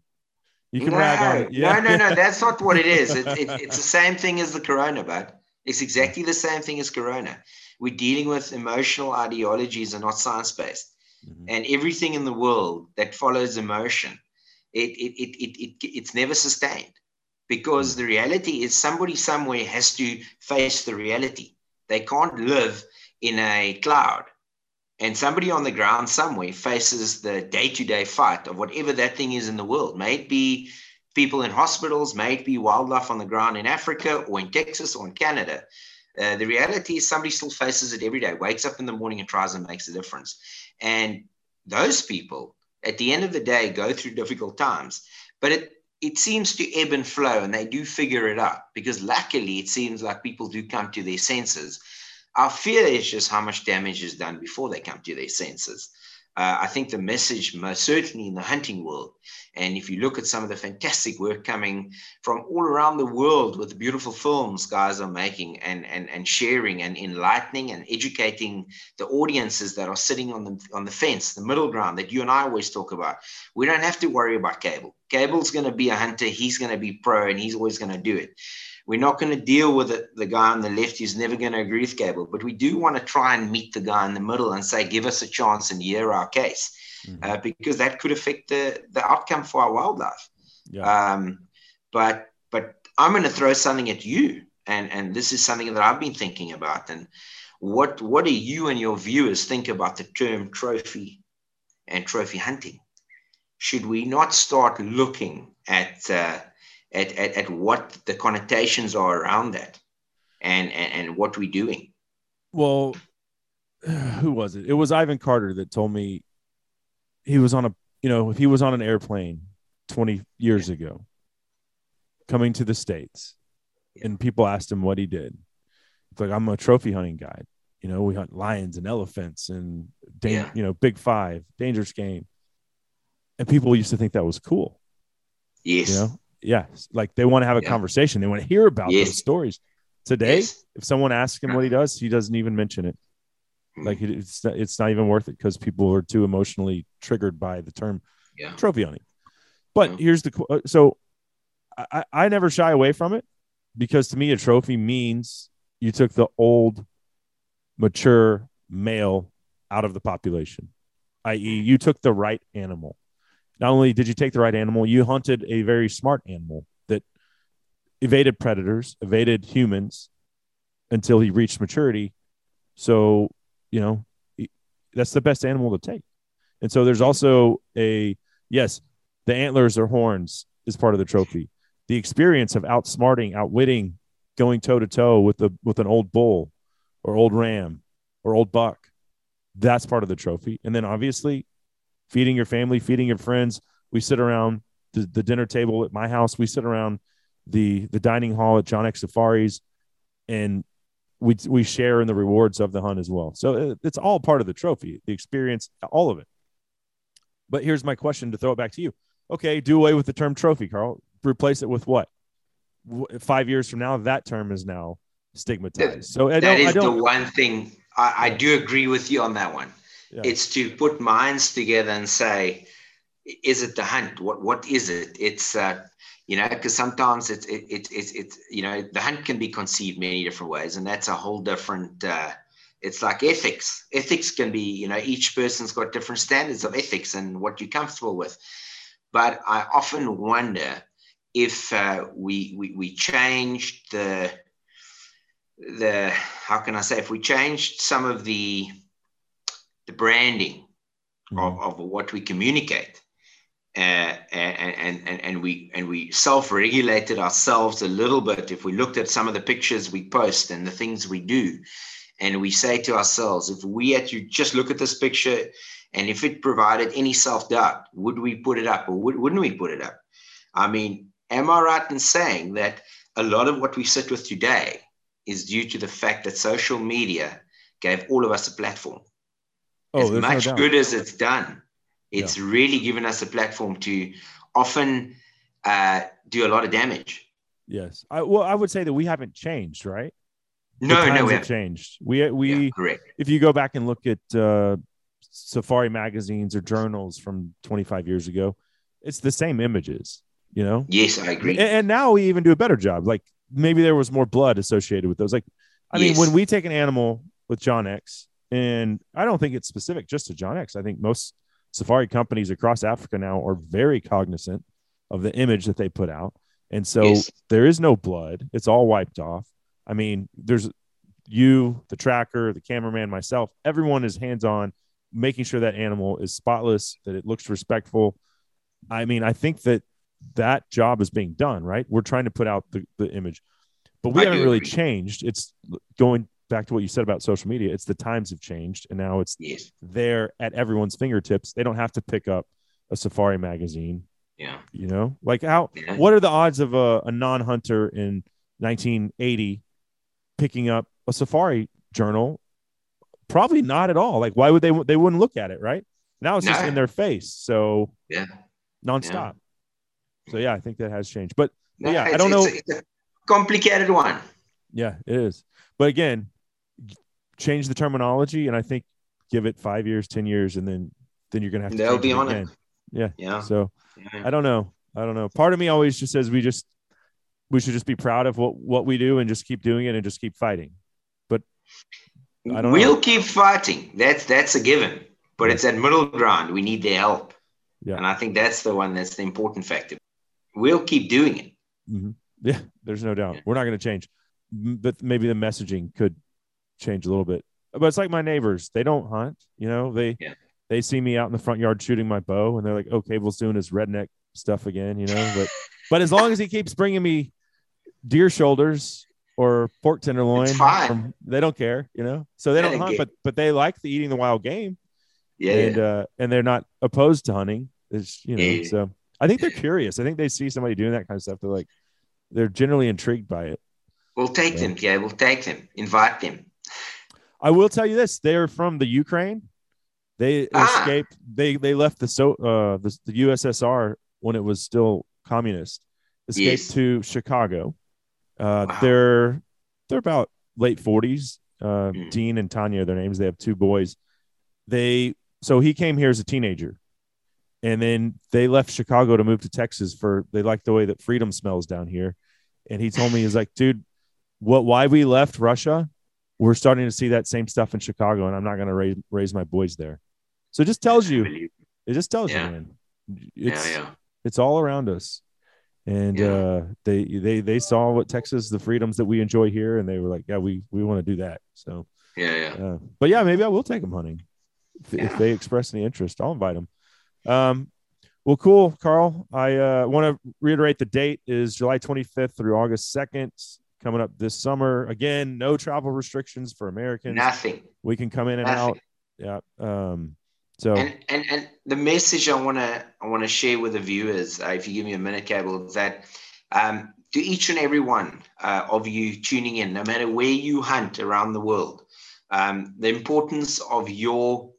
You can rag on it. Yeah. No. That's not what it is. It's the same thing as the corona, bud. It's exactly the same thing as corona. We're dealing with emotional ideologies and not science based, and everything in the world that follows emotion, it's never sustained. Because the reality is somebody somewhere has to face the reality. They can't live in a cloud. And somebody on the ground somewhere faces the day-to-day fight of whatever that thing is in the world. May it be people in hospitals, may it be wildlife on the ground in Africa or in Texas or in Canada. The reality is somebody still faces it every day, wakes up in the morning and tries and makes a difference. And those people, at the end of the day, go through difficult times. But it seems to ebb and flow, and they do figure it out, because luckily it seems like people do come to their senses. Our fear is just how much damage is done before they come to their senses. I think the message, most certainly in the hunting world, and if you look at some of the fantastic work coming from all around the world with the beautiful films guys are making and sharing and enlightening and educating the audiences that are sitting on the fence, the middle ground that you and I always talk about. We don't have to worry about Cable. Cable's going to be a hunter. He's going to be pro, and he's always going to do it. We're not going to deal with the guy on the left who's never going to agree with Cable, but we do want to try and meet the guy in the middle and say, give us a chance and hear our case, because that could affect the outcome for our wildlife. Yeah. But I'm going to throw something at you, and this is something that I've been thinking about. And what do you and your viewers think about the term trophy and trophy hunting? should we not start looking at what the connotations are around that and what we're doing? Well, who was it? It was Ivan Carter that told me he was on a, you know, he was on an airplane 20 years ago coming to the States, and people asked him what he did. It's like, I'm a trophy hunting guide. You know, we hunt lions and elephants and, you know, big five, dangerous game. And people used to think that was cool. Yes. You know? Yeah. Like they want to have a conversation. They want to hear about those stories. Today, if someone asks him what he doesn't even mention it. Like it's not even worth it because people are too emotionally triggered by the term trophy hunting. But here's the, so I never shy away from it, because to me, a trophy means you took the old mature male out of the population, i.e. you took the right animal. Not only did you take the right animal, you hunted a very smart animal that evaded predators, evaded humans until he reached maturity. So, you know, that's the best animal to take. And so there's also a, yes, the antlers or horns is part of the trophy. The experience of outsmarting, outwitting, going toe to toe with the, with an old bull or old ram or old buck, that's part of the trophy. And then obviously feeding your family, feeding your friends. We sit around the dinner table at my house. We sit around the dining hall at John X Safaris, and we share in the rewards of the hunt as well. So it's all part of the trophy, the experience, all of it. But here's my question to throw it back to you. Okay, do away with the term trophy, Carl. Replace it with what? 5 years from now, that term is now stigmatized. So that is the one thing I do agree with you on that one. Yeah. It's to put minds together and say, is it the hunt? What is it? It's you know, because sometimes it's you know, the hunt can be conceived many different ways, and that's a whole different. It's like ethics. Ethics can be, you know, each person's got different standards of ethics and what you're comfortable with. But I often wonder if we changed the how can I say, if we changed some of the branding of what we communicate, and we self-regulated ourselves a little bit. If we looked at some of the pictures we post and the things we do, and we say to ourselves, if we had to just look at this picture, and if it provided any self-doubt, would we put it up or wouldn't we put it up? I mean, am I right in saying that a lot of what we sit with today is due to the fact that social media gave all of us a platform? As much good as it's done, it's really given us a platform to often do a lot of damage. Yes. I would say that we haven't changed, right? No, we haven't changed. We correct. If you go back and look at safari magazines or journals from 25 years ago, it's the same images, you know? Yes, I agree. And now we even do a better job. Like maybe there was more blood associated with those. Like, I mean, when we take an animal with John X, and I don't think it's specific just to John X. I think most safari companies across Africa now are very cognizant of the image that they put out. And so there is no blood. It's all wiped off. I mean, there's you, the tracker, the cameraman, myself, everyone is hands-on, making sure that animal is spotless, that it looks respectful. I mean, I think that job is being done, right? We're trying to put out the image, but we haven't really changed. It's going back to what you said about social media. It's the times have changed, and now it's there at everyone's fingertips. They don't have to pick up a safari magazine. Yeah. You know, like what are the odds of a non-hunter in 1980 picking up a safari journal? Probably not at all. Like, why would they wouldn't look at it, right? Now it's just in their face. So nonstop. Yeah. So I think that has changed, but I don't know. It's a complicated one. Yeah, it is. But again, change the terminology, and I think give it 5 years, 10 years, and then you're gonna have to. They'll be on it. Yeah. Yeah. So I don't know. Part of me always just says we should just be proud of what we do and just keep doing it and just keep fighting. But I don't know. We'll keep fighting. That's a given. But it's that middle ground. We need their help. Yeah. And I think that's the one that's the important factor. We'll keep doing it. Mm-hmm. Yeah, there's no doubt. Yeah. We're not going to change. But maybe the messaging could change a little bit. But it's like my neighbors. They don't hunt. You know, they they see me out in the front yard shooting my bow, and they're like, okay, we'll soon is redneck stuff again, you know, but as long as he keeps bringing me deer shoulders or pork tenderloin, they don't care, you know, so they don't hunt, but they like the eating the wild game. Yeah. And they're not opposed to hunting. It's, you know, yeah. So I think they're curious. I think they see somebody doing that kind of stuff. They're like, they're generally intrigued by it. We'll take them. Yeah. We'll take them, invite them. I will tell you this. They're from the Ukraine. They escaped. They left the USSR when it was still communist, escaped to Chicago. Wow. They're about late 40s. Dean and Tanya are their names. They have two boys. So he came here as a teenager, and then they left Chicago to move to Texas they like the way that freedom smells down here. And he told me, he's like, dude, why we left Russia? We're starting to see that same stuff in Chicago, and I'm not going to raise my boys there. So it just tells you, yeah. Man, it's all around us. And they saw what Texas, the freedoms that we enjoy here, and they were like, yeah, we want to do that. So but yeah, maybe I will take them hunting if they express any interest. I'll invite them. Well, cool, Carl. I want to reiterate the date is July 25th through August 2nd. Coming up this summer. Again, no travel restrictions for Americans. Nothing. We can come in and out. Yeah. So the message I want to share with the viewers, if you give me a minute, Cable, is that to each and every one of you tuning in, no matter where you hunt around the world, the importance of your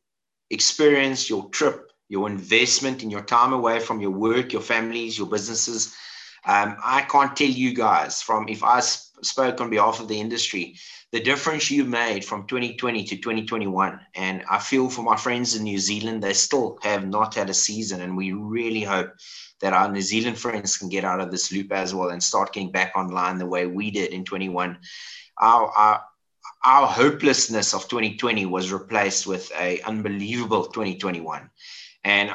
experience, your trip, your investment in your time away from your work, your families, your businesses. I can't tell you guys if I spoke on behalf of the industry, the difference you made from 2020 to 2021. And I feel for my friends in New Zealand, they still have not had a season. And we really hope that our New Zealand friends can get out of this loop as well and start getting back online the way we did in 21. Our hopelessness of 2020 was replaced with an unbelievable 2021. And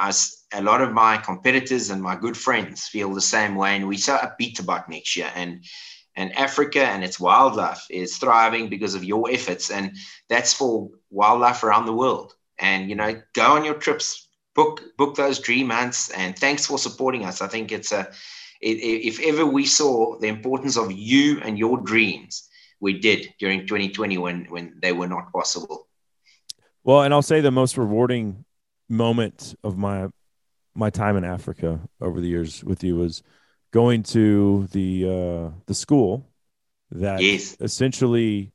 a lot of my competitors and my good friends feel the same way, and we're so upbeat about next year. And Africa and its wildlife is thriving because of your efforts, and that's for wildlife around the world. And, you know, go on your trips, book those dream hunts, and thanks for supporting us. I think if ever we saw the importance of you and your dreams, we did during 2020 when they were not possible. Well, and I'll say the most rewarding moment of my time in Africa over the years with you was going to the school that essentially,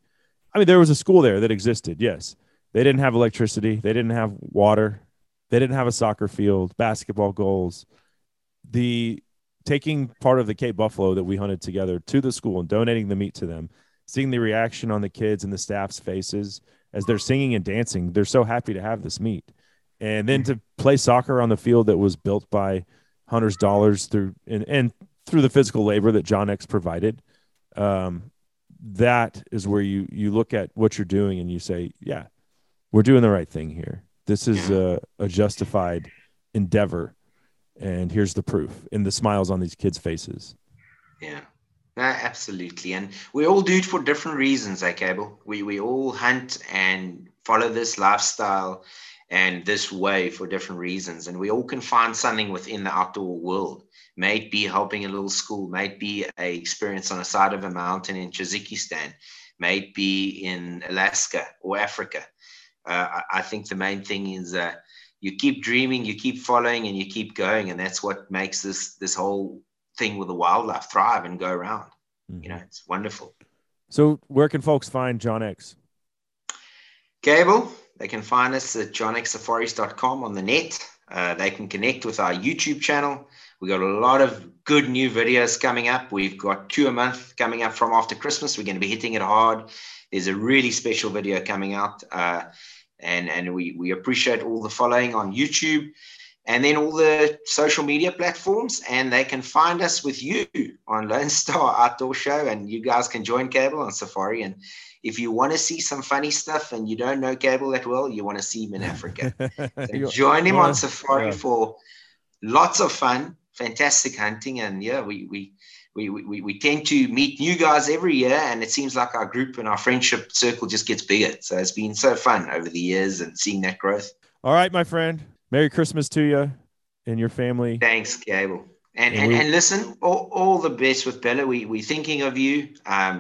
I mean, there was a school there that existed. Yes. They didn't have electricity. They didn't have water. They didn't have a soccer field, basketball goals. Taking part of the Cape Buffalo that we hunted together to the school and donating the meat to them, seeing the reaction on the kids and the staff's faces as they're singing and dancing, they're so happy to have this meat. And then to play soccer on the field that was built by hunters' dollars through the physical labor that John X provided. That is where you look at what you're doing and you say, yeah, we're doing the right thing here. This is a justified endeavor. And here's the proof in the smiles on these kids' faces. Yeah. Absolutely. And we all do it for different reasons, Cable. We all hunt and follow this lifestyle and this way for different reasons. And we all can find something within the outdoor world. May it be helping a little school, may it be a experience on the side of a mountain in Tajikistan, may it be in Alaska or Africa. I think the main thing is you keep dreaming, you keep following, and you keep going. And that's what makes this whole thing with the wildlife thrive and go around. Mm-hmm. You know, it's wonderful. So where can folks find John X? Cable, they can find us at johnxsafaris.com on the net. They can connect with our YouTube channel. We got a lot of good new videos coming up. We've got 2 a month coming up from after Christmas. We're going to be hitting it hard. There's a really special video coming out. And we appreciate all the following on YouTube and then all the social media platforms. And they can find us with you on Lone Star Outdoor Show. And you guys can join Cable on Safari. And if you want to see some funny stuff and you don't know Cable that well, you want to see him in Africa. So join him on Safari for lots of fun, fantastic hunting. And yeah, we tend to meet new guys every year, and it seems like our group and our friendship circle just gets bigger. So it's been so fun over the years and seeing that growth. All right, my friend. Merry Christmas to you and your family. Thanks, Gable. And listen, all the best with Bella. We're thinking of you.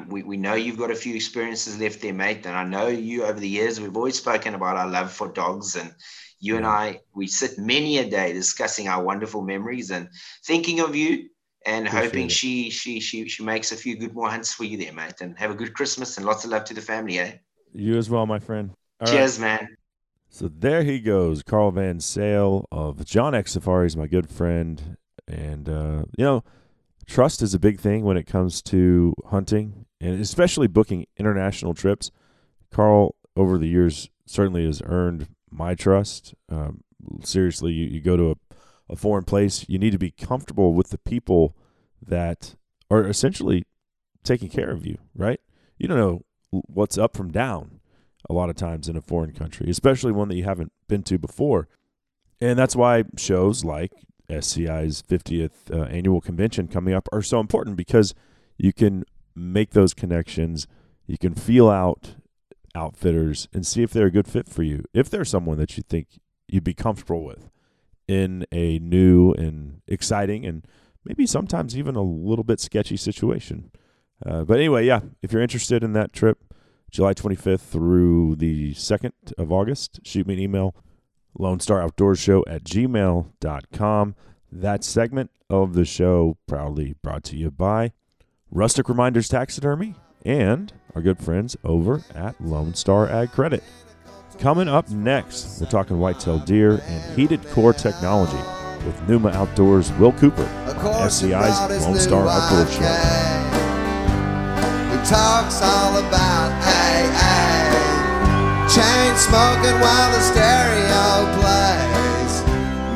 We know you've got a few experiences left there, mate. And I know you over the years, we've always spoken about our love for dogs. And you and I, we sit many a day discussing our wonderful memories and thinking of you and hoping she makes a few good more hunts for you there, mate. And have a good Christmas and lots of love to the family, eh? You as well, my friend. All Cheers, right. man. So there he goes, Carl van Zyl of John X Safaris, my good friend. And, you know, trust is a big thing when it comes to hunting and especially booking international trips. Carl, over the years, certainly has earned my trust. Seriously, you go to a foreign place, you need to be comfortable with the people that are essentially taking care of you, right? You don't know what's up from down a lot of times in a foreign country, especially one that you haven't been to before. And that's why shows like SCI's 50th annual convention coming up are so important, because you can make those connections, you can feel out outfitters and see if they're a good fit for you, if they're someone that you think you'd be comfortable with in a new and exciting and maybe sometimes even a little bit sketchy situation. But anyway, yeah, if you're interested in that trip, July 25th through the 2nd of August, shoot me an email, LoneStarOutdoorsShow@gmail.com. That segment of the show proudly brought to you by Rustic Reminders Taxidermy and our good friends over at Lone Star Ag Credit. Coming up next, we're talking whitetail deer and heated core technology with Pnuma Outdoors' Will Cooper on SCI's Lone Star Outdoors Show. He talks all about AA, chain smoking while the stereo plays.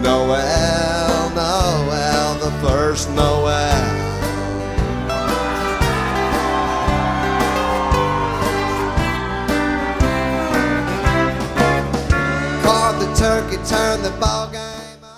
Noel, Noel, the first Noel. Caught the turkey, turned the ball game on.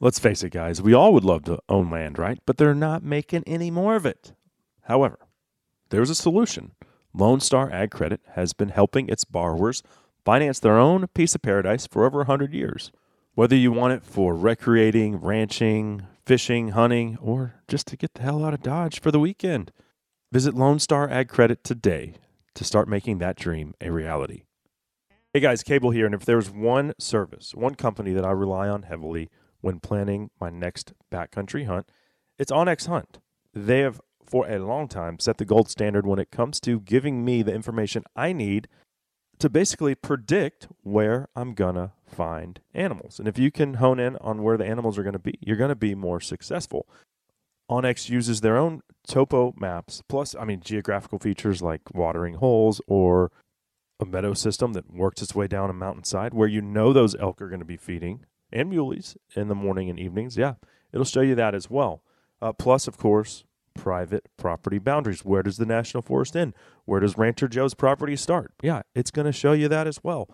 Let's face it, guys. We all would love to own land, right? But they're not making any more of it. However, there's a solution. Lone Star Ag Credit has been helping its borrowers finance their own piece of paradise for over 100 years. Whether you want it for recreating, ranching, fishing, hunting, or just to get the hell out of Dodge for the weekend, visit Lone Star Ag Credit today to start making that dream a reality. Hey guys, Cable here, and if there's one service, one company that I rely on heavily when planning my next backcountry hunt, it's Onyx Hunt. They have for a long time set the gold standard when it comes to giving me the information I need to basically predict where I'm gonna find animals. And if you can hone in on where the animals are gonna be, you're gonna be more successful. Onyx uses their own topo maps, plus, geographical features like watering holes or a meadow system that works its way down a mountainside where you know those elk are gonna be feeding, and muleys in the morning and evenings. Yeah, it'll show you that as well. Plus, of course, private property boundaries. Where does the National Forest end? Where does Rancher Joe's property start? Yeah, it's going to show you that as well.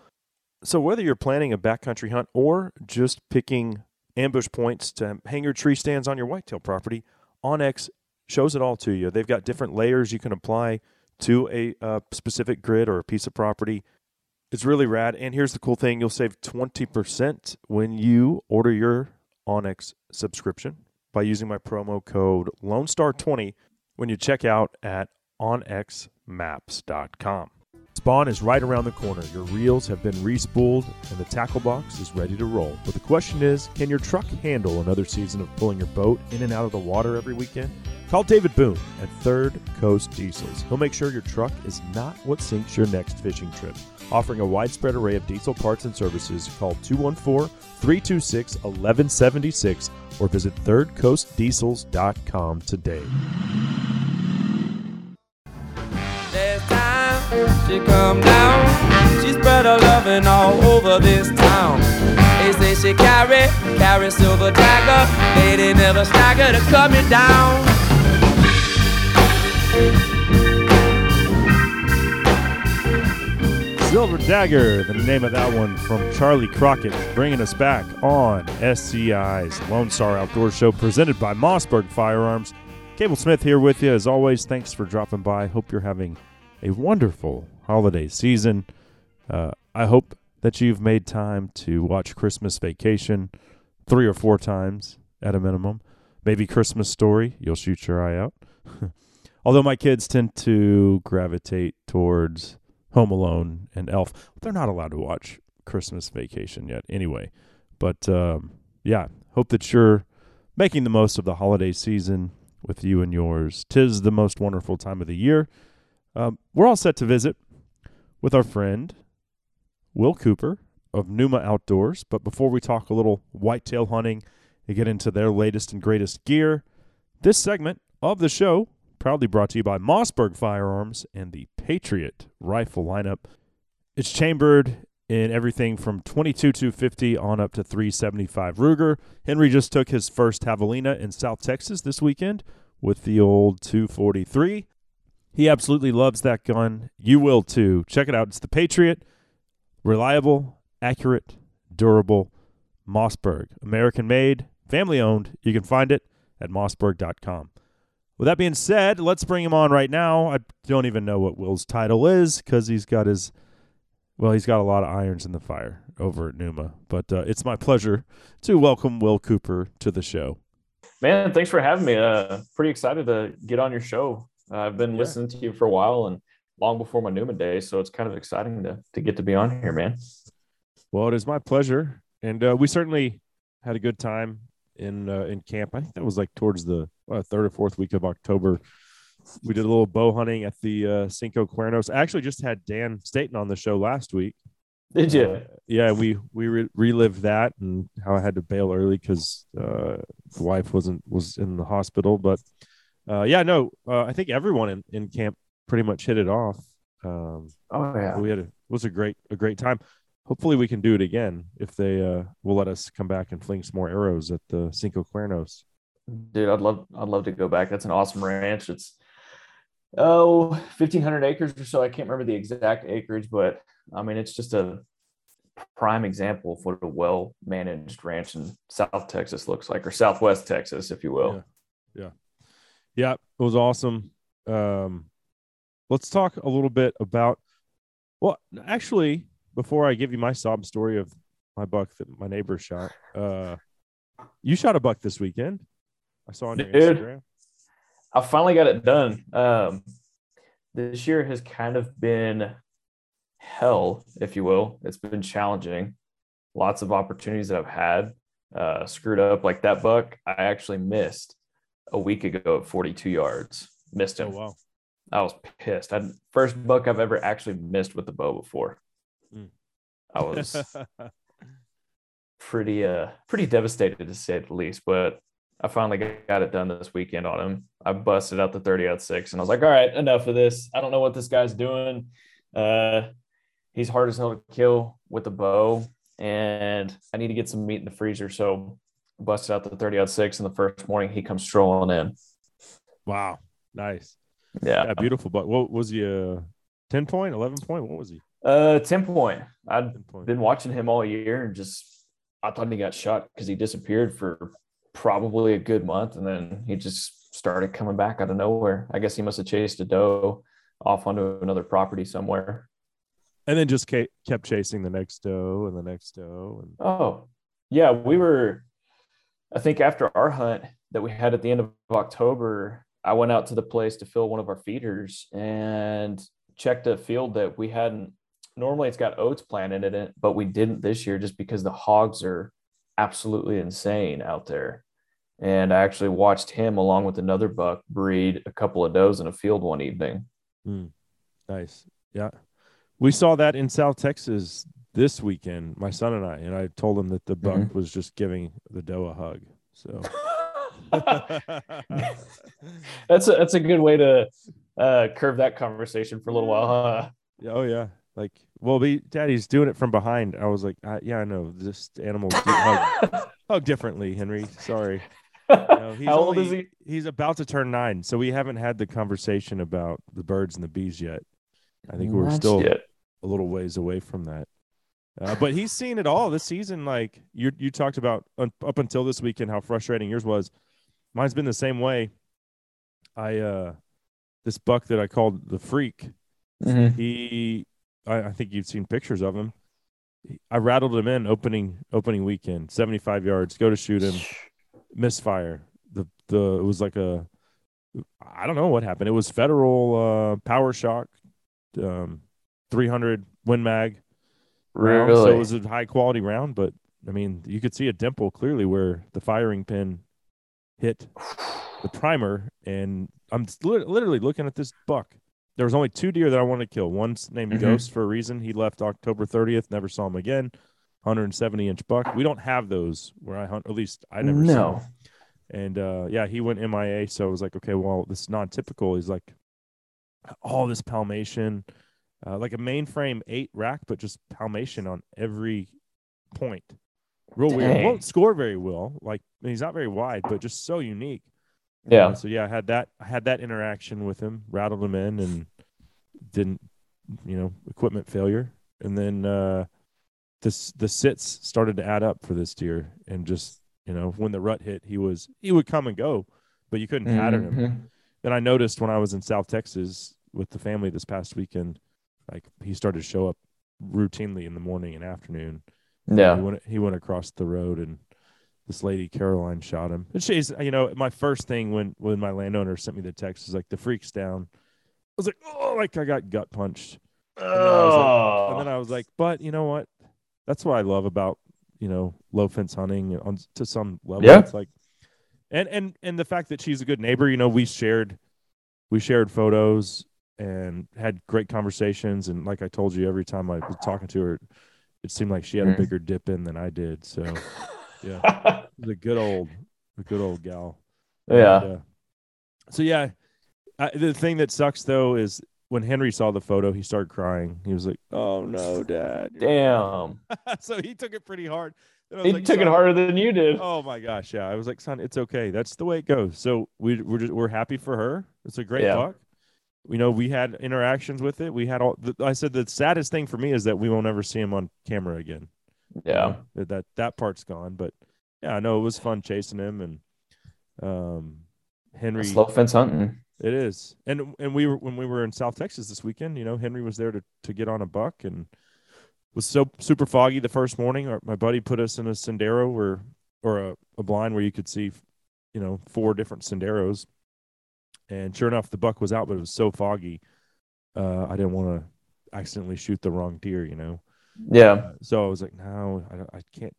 So whether you're planning a backcountry hunt or just picking ambush points to hang your tree stands on your whitetail property, Onyx shows it all to you. They've got different layers you can apply to a specific grid or a piece of property. It's really rad. And here's the cool thing. You'll save 20% when you order your Onyx subscription by using my promo code LONESTAR20 when you check out at onxmaps.com. Spawn is right around the corner. Your reels have been re-spooled and the tackle box is ready to roll. But the question is, can your truck handle another season of pulling your boat in and out of the water every weekend? Call David Boone at Third Coast Diesels. He'll make sure your truck is not what sinks your next fishing trip. Offering a widespread array of diesel parts and services, call 214-326-1176 or visit thirdcoastdiesels.com today. There's time she come down. She spread her loving all over this town. They say she carry silver dagger. Lady never stagger to cut me down. Silver Dagger, the name of that one, from Charlie Crockett, bringing us back on SCI's Lone Star Outdoors Show, presented by Mossberg Firearms. Cable Smith here with you. As always, thanks for dropping by. Hope you're having a wonderful holiday season. I hope that you've made time to watch Christmas Vacation 3 or 4 times at a minimum. Maybe Christmas Story. You'll shoot your eye out. Although my kids tend to gravitate towards Home Alone and Elf. They're not allowed to watch Christmas Vacation yet anyway. But, yeah, hope that you're making the most of the holiday season with you and yours. 'Tis the most wonderful time of the year. We're all set to visit with our friend Will Cooper of Pnuma Outdoors. But before we talk a little whitetail hunting and get into their latest and greatest gear, this segment of the show proudly brought to you by Mossberg Firearms and the Patriot rifle lineup. It's chambered in everything from 22-250 on up to 375 Ruger. Henry just took his first javelina in South Texas this weekend with the old 243. He absolutely loves that gun. You will too. Check it out. It's the Patriot. Reliable, accurate, durable. Mossberg. American-made, family-owned. You can find it at mossberg.com. With that being said, let's bring him on right now. I don't even know what Will's title is because he's got his... Well, he's got a lot of irons in the fire over at Pnuma, but it's my pleasure to welcome Will Cooper to the show. Man, thanks for having me. Pretty excited to get on your show. I've been listening to you for a while and long before my Pnuma day, so it's kind of exciting to get to be on here, man. Well, it is my pleasure, and we certainly had a good time in camp. I think that was like towards the 3rd or 4th week of October. We did a little bow hunting at the Cinco Cuernos. I actually just had Dan Staten on the show last week. Did you? Yeah, we relived that and how I had to bail early because the wife was in the hospital. But I think everyone in camp pretty much hit it off. We had a great time. Hopefully we can do it again if they will let us come back and fling some more arrows at the Cinco Cuernos. Dude, I'd love to go back. That's an awesome ranch. It's 1,500 acres or so. I can't remember the exact acreage, but I mean, it's just a prime example of what a well-managed ranch in South Texas looks like, or Southwest Texas, if you will. Yeah, it was awesome. Let's talk a little bit about, well, actually, before I give you my sob story of my buck that my neighbor shot, you shot a buck this weekend. I saw on your Instagram. I finally got it done. This year has kind of been hell, if you will. It's been challenging. Lots of opportunities that I've had screwed up. Like that buck, I actually missed a week ago at 42 yards. Missed him. Oh, wow. I was pissed. First buck I've ever actually missed with the bow before. I was pretty devastated, to say the least, but I finally got it done this weekend on him. I busted out the 30-06 and I was like, all right, enough of this. I don't know what this guy's doing. He's hard as hell to kill with a bow, and I need to get some meat in the freezer. So I busted out the 30-06 and the first morning he comes strolling in. Wow. Nice. Yeah. Beautiful. But what was he? 10 point, 11 point? What was he? 10 point. I've been watching him all year and I thought he got shot because he disappeared for probably a good month, and then he just started coming back out of nowhere. I guess he must have chased a doe off onto another property somewhere, and then just kept chasing the next doe and the next doe. And... Oh, yeah, we were. I think after our hunt that we had at the end of October, I went out to the place to fill one of our feeders and checked a field that we hadn't. Normally it's got oats planted in it, but we didn't this year just because the hogs are absolutely insane out there. And I actually watched him along with another buck breed a couple of does in a field one evening. Nice. Yeah. We saw that in South Texas this weekend, my son and I told him that the buck was just giving the doe a hug. So that's a good way to curve that conversation for a little while, huh? Oh yeah, like, well, Daddy's doing it from behind. I was like, yeah, I know this animal hug differently, Henry. Sorry. No, how old is he? He's about to turn 9, so we haven't had the conversation about the birds and the bees yet. I think we're still a little ways away from that. But he's seen it all this season. Like you talked about up until this weekend, how frustrating yours was. Mine's been the same way. This buck that I called the Freak, mm-hmm. I think you've seen pictures of him. I rattled him in opening weekend, 75 yards, go to shoot him, misfire. It was like a, I don't know what happened. It was Federal power shock, 300 Win Mag. Round, really? So it was a high quality round, but I mean, you could see a dimple clearly where the firing pin hit the primer, and I'm literally looking at this buck. There was only 2 deer that I wanted to kill. One's named mm-hmm. Ghost for a reason. He left October 30th, never saw him again. 170-inch buck. We don't have those where I hunt. At least I never saw him. And he went MIA. So I was like, okay, well, this is non-typical. He's like all this palmation. Like a mainframe 8 rack, but just palmation on every point. Real weird. Won't score very well. Like, he's not very wide, but just so unique. Yeah. So I had that. I had that interaction with him, rattled him in, and didn't, equipment failure. And then the sits started to add up for this deer, and just when the rut hit, he would come and go, but you couldn't pattern mm-hmm. him. And I noticed when I was in South Texas with the family this past weekend. Like, he started to show up routinely in the morning and afternoon. Yeah. He went across the road, and this lady, Caroline, shot him. And she's, my first thing when my landowner sent me the text is like, the Freak's down. I was like, oh, like I got gut punched. Oh. And then I was like, but you know what? That's what I love about, low fence hunting to some level. Yeah. It's like, and the fact that she's a good neighbor, we shared photos and had great conversations, and like I told you, every time I was talking to her, it seemed like she had a bigger dip in than I did. So, yeah, the good old gal. Yeah. And, the thing that sucks though is when Henry saw the photo, he started crying. He was like, "Oh no, Dad! Damn!" So he took it pretty hard. He like, took it harder than you did. Oh my gosh! Yeah, I was like, "Son, it's okay. That's the way it goes." So we're happy for her. It's a great buck. We had interactions with it. We had I said the saddest thing for me is that we won't ever see him on camera again. Yeah. That part's gone. But yeah, I know it was fun chasing him, and Henry. That's low fence hunting. It is. And when we were in South Texas this weekend, Henry was there to get on a buck, and was so super foggy the first morning. My buddy put us in a sendero or a blind where you could see, 4 different senderos. And sure enough, the buck was out, but it was so foggy. I didn't want to accidentally shoot the wrong deer, Yeah. So I was like, no, I can't.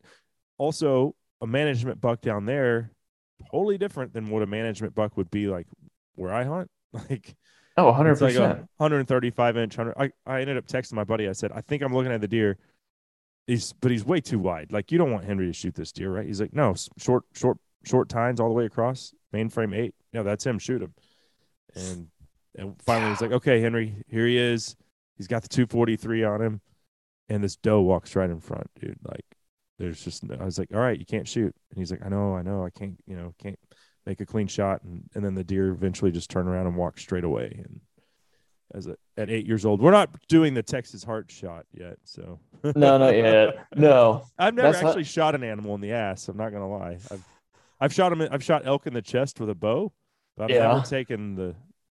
Also, a management buck down there, totally different than what a management buck would be like where I hunt. Like, oh, 100%. Like 135-inch. I ended up texting my buddy. I said, I think I'm looking at the deer. But he's way too wide. Like, you don't want Henry to shoot this deer, right? He's like, no, short tines all the way across. Mainframe 8. No, that's him. Shoot him. And finally, he's like, okay, Henry, here he is. He's got the 243 on him. And this doe walks right in front, dude. Like, there's just, I was like, all right, you can't shoot. And he's like, I know. I can't, can't make a clean shot. And then the deer eventually just turned around and walked straight away. And at 8 years old, we're not doing the Texas heart shot yet. So no, not yet. No, I've never shot an animal in the ass. I'm not going to lie. I've shot elk in the chest with a bow. But I've never taken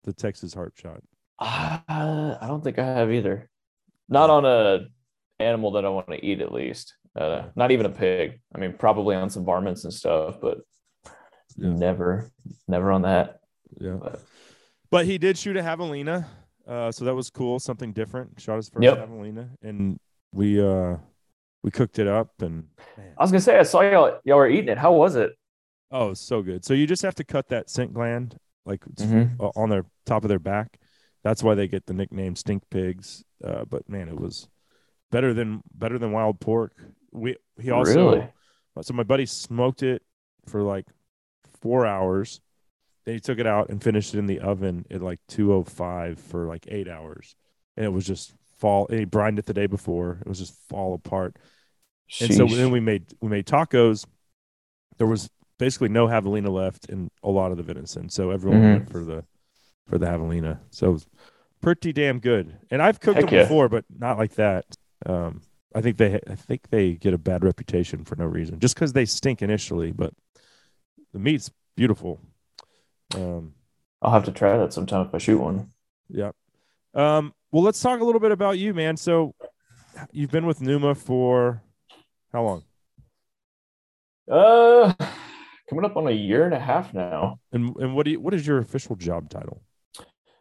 the Texas heart shot. I don't think I have either. Not on a animal that I want to eat, at least. Not even a pig. I mean, probably on some varmints and stuff, but never on that. Yeah. But he did shoot a javelina, so that was cool. Something different. Shot his first javelina, and we cooked it up. And man. I was gonna say, I saw y'all were eating it. How was it? Oh, so good. So you just have to cut that scent gland, like on their top of their back. That's why they get the nickname stink pigs. But man, it was better than wild pork. He also really? So my buddy smoked it for like 4 hours. Then he took it out and finished it in the oven at like 205 for like 8 hours, and it was just fall. And he brined it the day before. It was just fall apart. Sheesh. And so then we made tacos. There was basically no javelina left in a lot of the venison, so everyone went for the javelina. So it was pretty damn good. And I've cooked them before, but not like that. I think they get a bad reputation for no reason, just because they stink initially. But the meat's beautiful. I'll have to try that sometime if I shoot one. Yeah. Well, let's talk a little bit about you, man. So you've been with Pnuma for how long? Coming up on a year and a half now. And what is your official job title?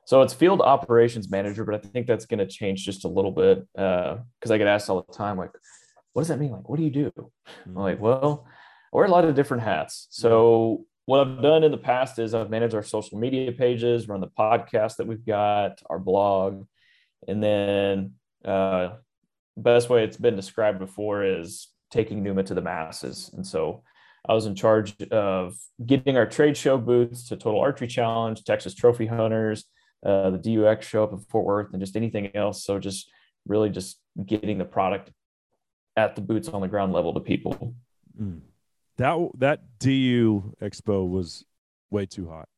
So it's field operations manager, but I think that's going to change just a little bit because I get asked all the time, like, what does that mean? Like, what do you do? I'm like, well, I wear a lot of different hats. So what I've done in the past is I've managed our social media pages, run the podcast that we've got, our blog, and then best way it's been described before is taking Pnuma to the masses. And so I was in charge of getting our trade show booths to Total Archery Challenge, Texas Trophy Hunters, the DUX show up in Fort Worth, and just anything else. So just really just getting the product at the boots on the ground level to people. That DU Expo was way too hot.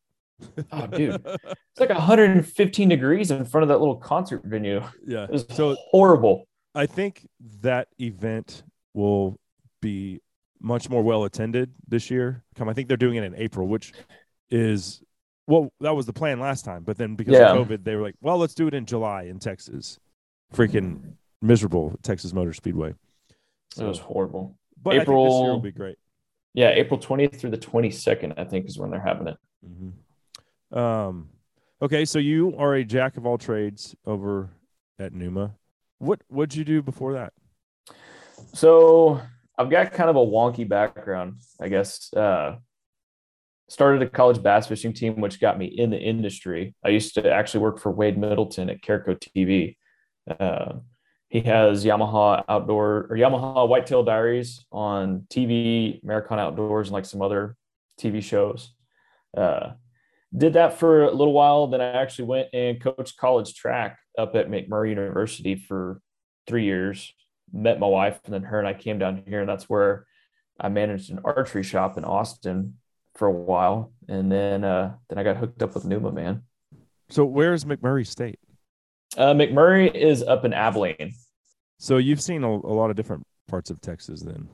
Oh, dude. It's like 115 degrees in front of that little concert venue. Yeah. It was horrible. I think that event will be much more well attended this year. I think they're doing it in April, which is, well, that was the plan last time. But then because of COVID, they were like, well, let's do it in July in Texas. Freaking miserable Texas Motor Speedway. So, it was horrible. But April, I think this year will be great. Yeah, April 20th through the 22nd, I think, is when they're having it. Mm-hmm. Okay, so you are a jack of all trades over at Pnuma. What did you do before that? So I've got kind of a wonky background, I guess. Started a college bass fishing team, which got me in the industry. I used to actually work for Wade Middleton at Carrico TV. He has Yamaha Whitetail Diaries on TV, Americana Outdoors, and like some other TV shows. Did that for a little while. Then I actually went and coached college track up at McMurray University for 3 years. Met my wife, and then her and I came down here, and that's where I managed an archery shop in Austin for a while. And then I got hooked up with Pnuma, man. So where is McMurray State? McMurray is up in Abilene. So you've seen a lot of different parts of Texas then.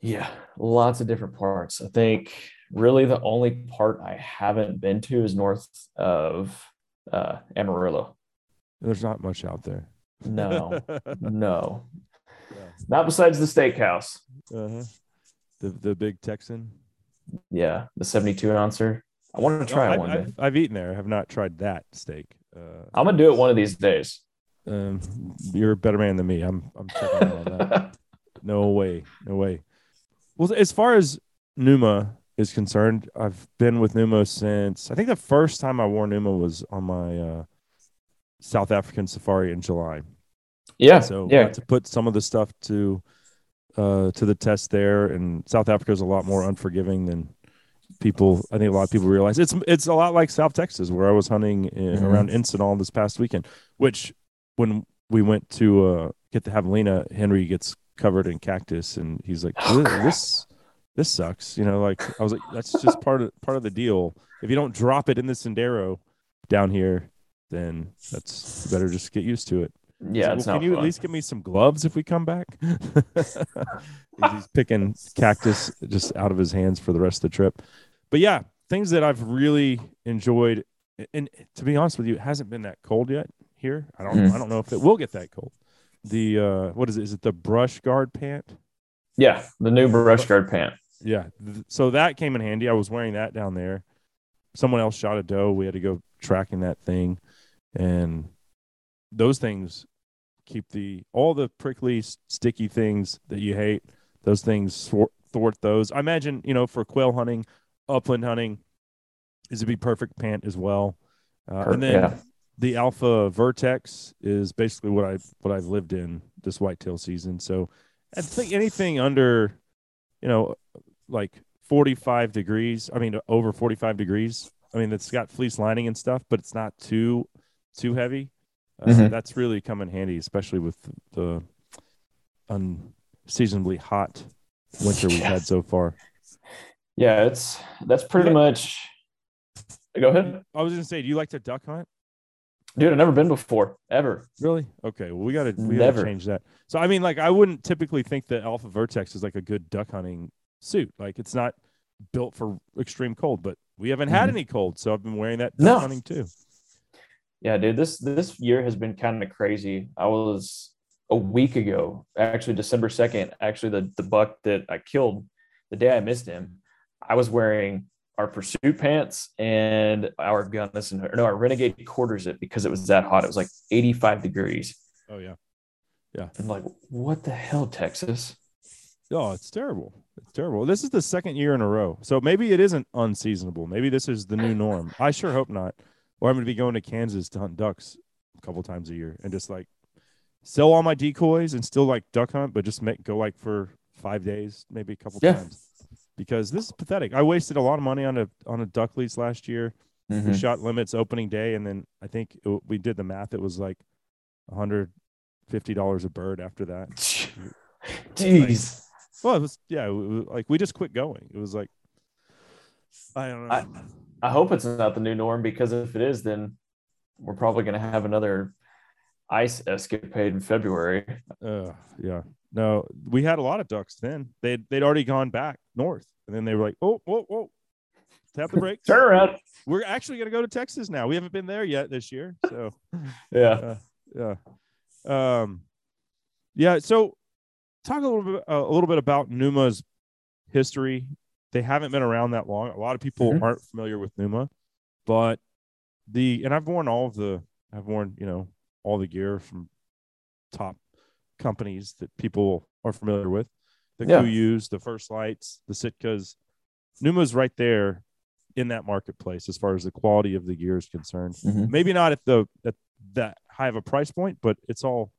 Yeah, lots of different parts. I think really the only part I haven't been to is north of Amarillo. There's not much out there. No. Yeah. Not besides the steakhouse. Uh-huh. The big Texan. Yeah, the 72-ouncer. I want to try one day. I've eaten there. I have not tried that steak. I'm gonna do it one of these days. You're a better man than me. I'm checking out on that. No way. Well, as far as Pnuma is concerned, I've been with Pnuma since I think the first time I wore Pnuma was on my South African safari in July. Yeah. So yeah, to put some of the stuff to the test there, and South Africa is a lot more unforgiving than people. I think a lot of people realize it's a lot like South Texas, where I was hunting around Encinal this past weekend, which when we went to get the javelina, Henry gets covered in cactus and he's like, this sucks. You know, like I was like, that's just part of the deal. If you don't drop it in the Sendero down here, then that's better. Just get used to it. Yeah. So, can you at least give me some gloves if we come back? He's picking cactus just out of his hands for the rest of the trip. But yeah, things that I've really enjoyed. And to be honest with you, it hasn't been that cold yet here. I don't know if it will get that cold. The what is it? Is it the brush guard pant? Yeah, the new brush guard pant. Yeah. So that came in handy. I was wearing that down there. Someone else shot a doe. We had to go tracking that thing. And those things keep all the prickly, sticky things that you hate. Those things thwart those. I imagine, for quail hunting, upland hunting, is a be perfect pant as well. And then the Alpha Vertex is basically what I've lived in this whitetail season. So I think anything under, like 45 degrees. I mean, over 45 degrees. I mean, it's got fleece lining and stuff, but it's not too heavy. That's really come in handy, especially with the unseasonably hot winter we've had so far. Yeah, that's pretty much. Go ahead. I was gonna say, do you like to duck hunt? Dude, I've never been before, ever. Really? Okay. Well, we gotta change that. So, I mean, like, I wouldn't typically think that Alpha Vertex is like a good duck hunting suit. Like, it's not built for extreme cold, but we haven't had any cold, so I've been wearing that duck hunting too. Yeah, dude, this year has been kind of crazy. I was a week ago, actually December 2nd, actually the buck that I killed the day I missed him, I was wearing our pursuit pants and our our Renegade quarter zip because it was that hot. It was like 85 degrees. Oh yeah. Yeah. I'm like, what the hell, Texas? Oh, it's terrible. It's terrible. This is the second year in a row. So maybe it isn't unseasonable. Maybe this is the new norm. I sure hope not. Or I'm going to be going to Kansas to hunt ducks a couple times a year and just like sell all my decoys and still like duck hunt, but just go like for 5 days, maybe a couple times. Because this is pathetic. I wasted a lot of money on a duck lease last year. We shot limits opening day, and then I think we did the math. It was like $150 a bird after that. Jeez. Like, well, it was like we just quit going. It was like, I don't know. I hope it's not the new norm, because if it is, then we're probably going to have another ice escapade in February. Yeah. No, we had a lot of ducks then. They'd already gone back north, and then they were like, "Oh, tap the brakes, turn around. We're actually going to go to Texas now. We haven't been there yet this year, so yeah." So, talk a little bit about Pnuma's history. They haven't been around that long. A lot of people aren't familiar with Pnuma, but I've worn all the gear from top companies that people are familiar with, the Kuyus, the First Lights, the Sitkas. Pnuma's right there in that marketplace as far as the quality of the gear is concerned. Maybe not at that high of a price point, but it's all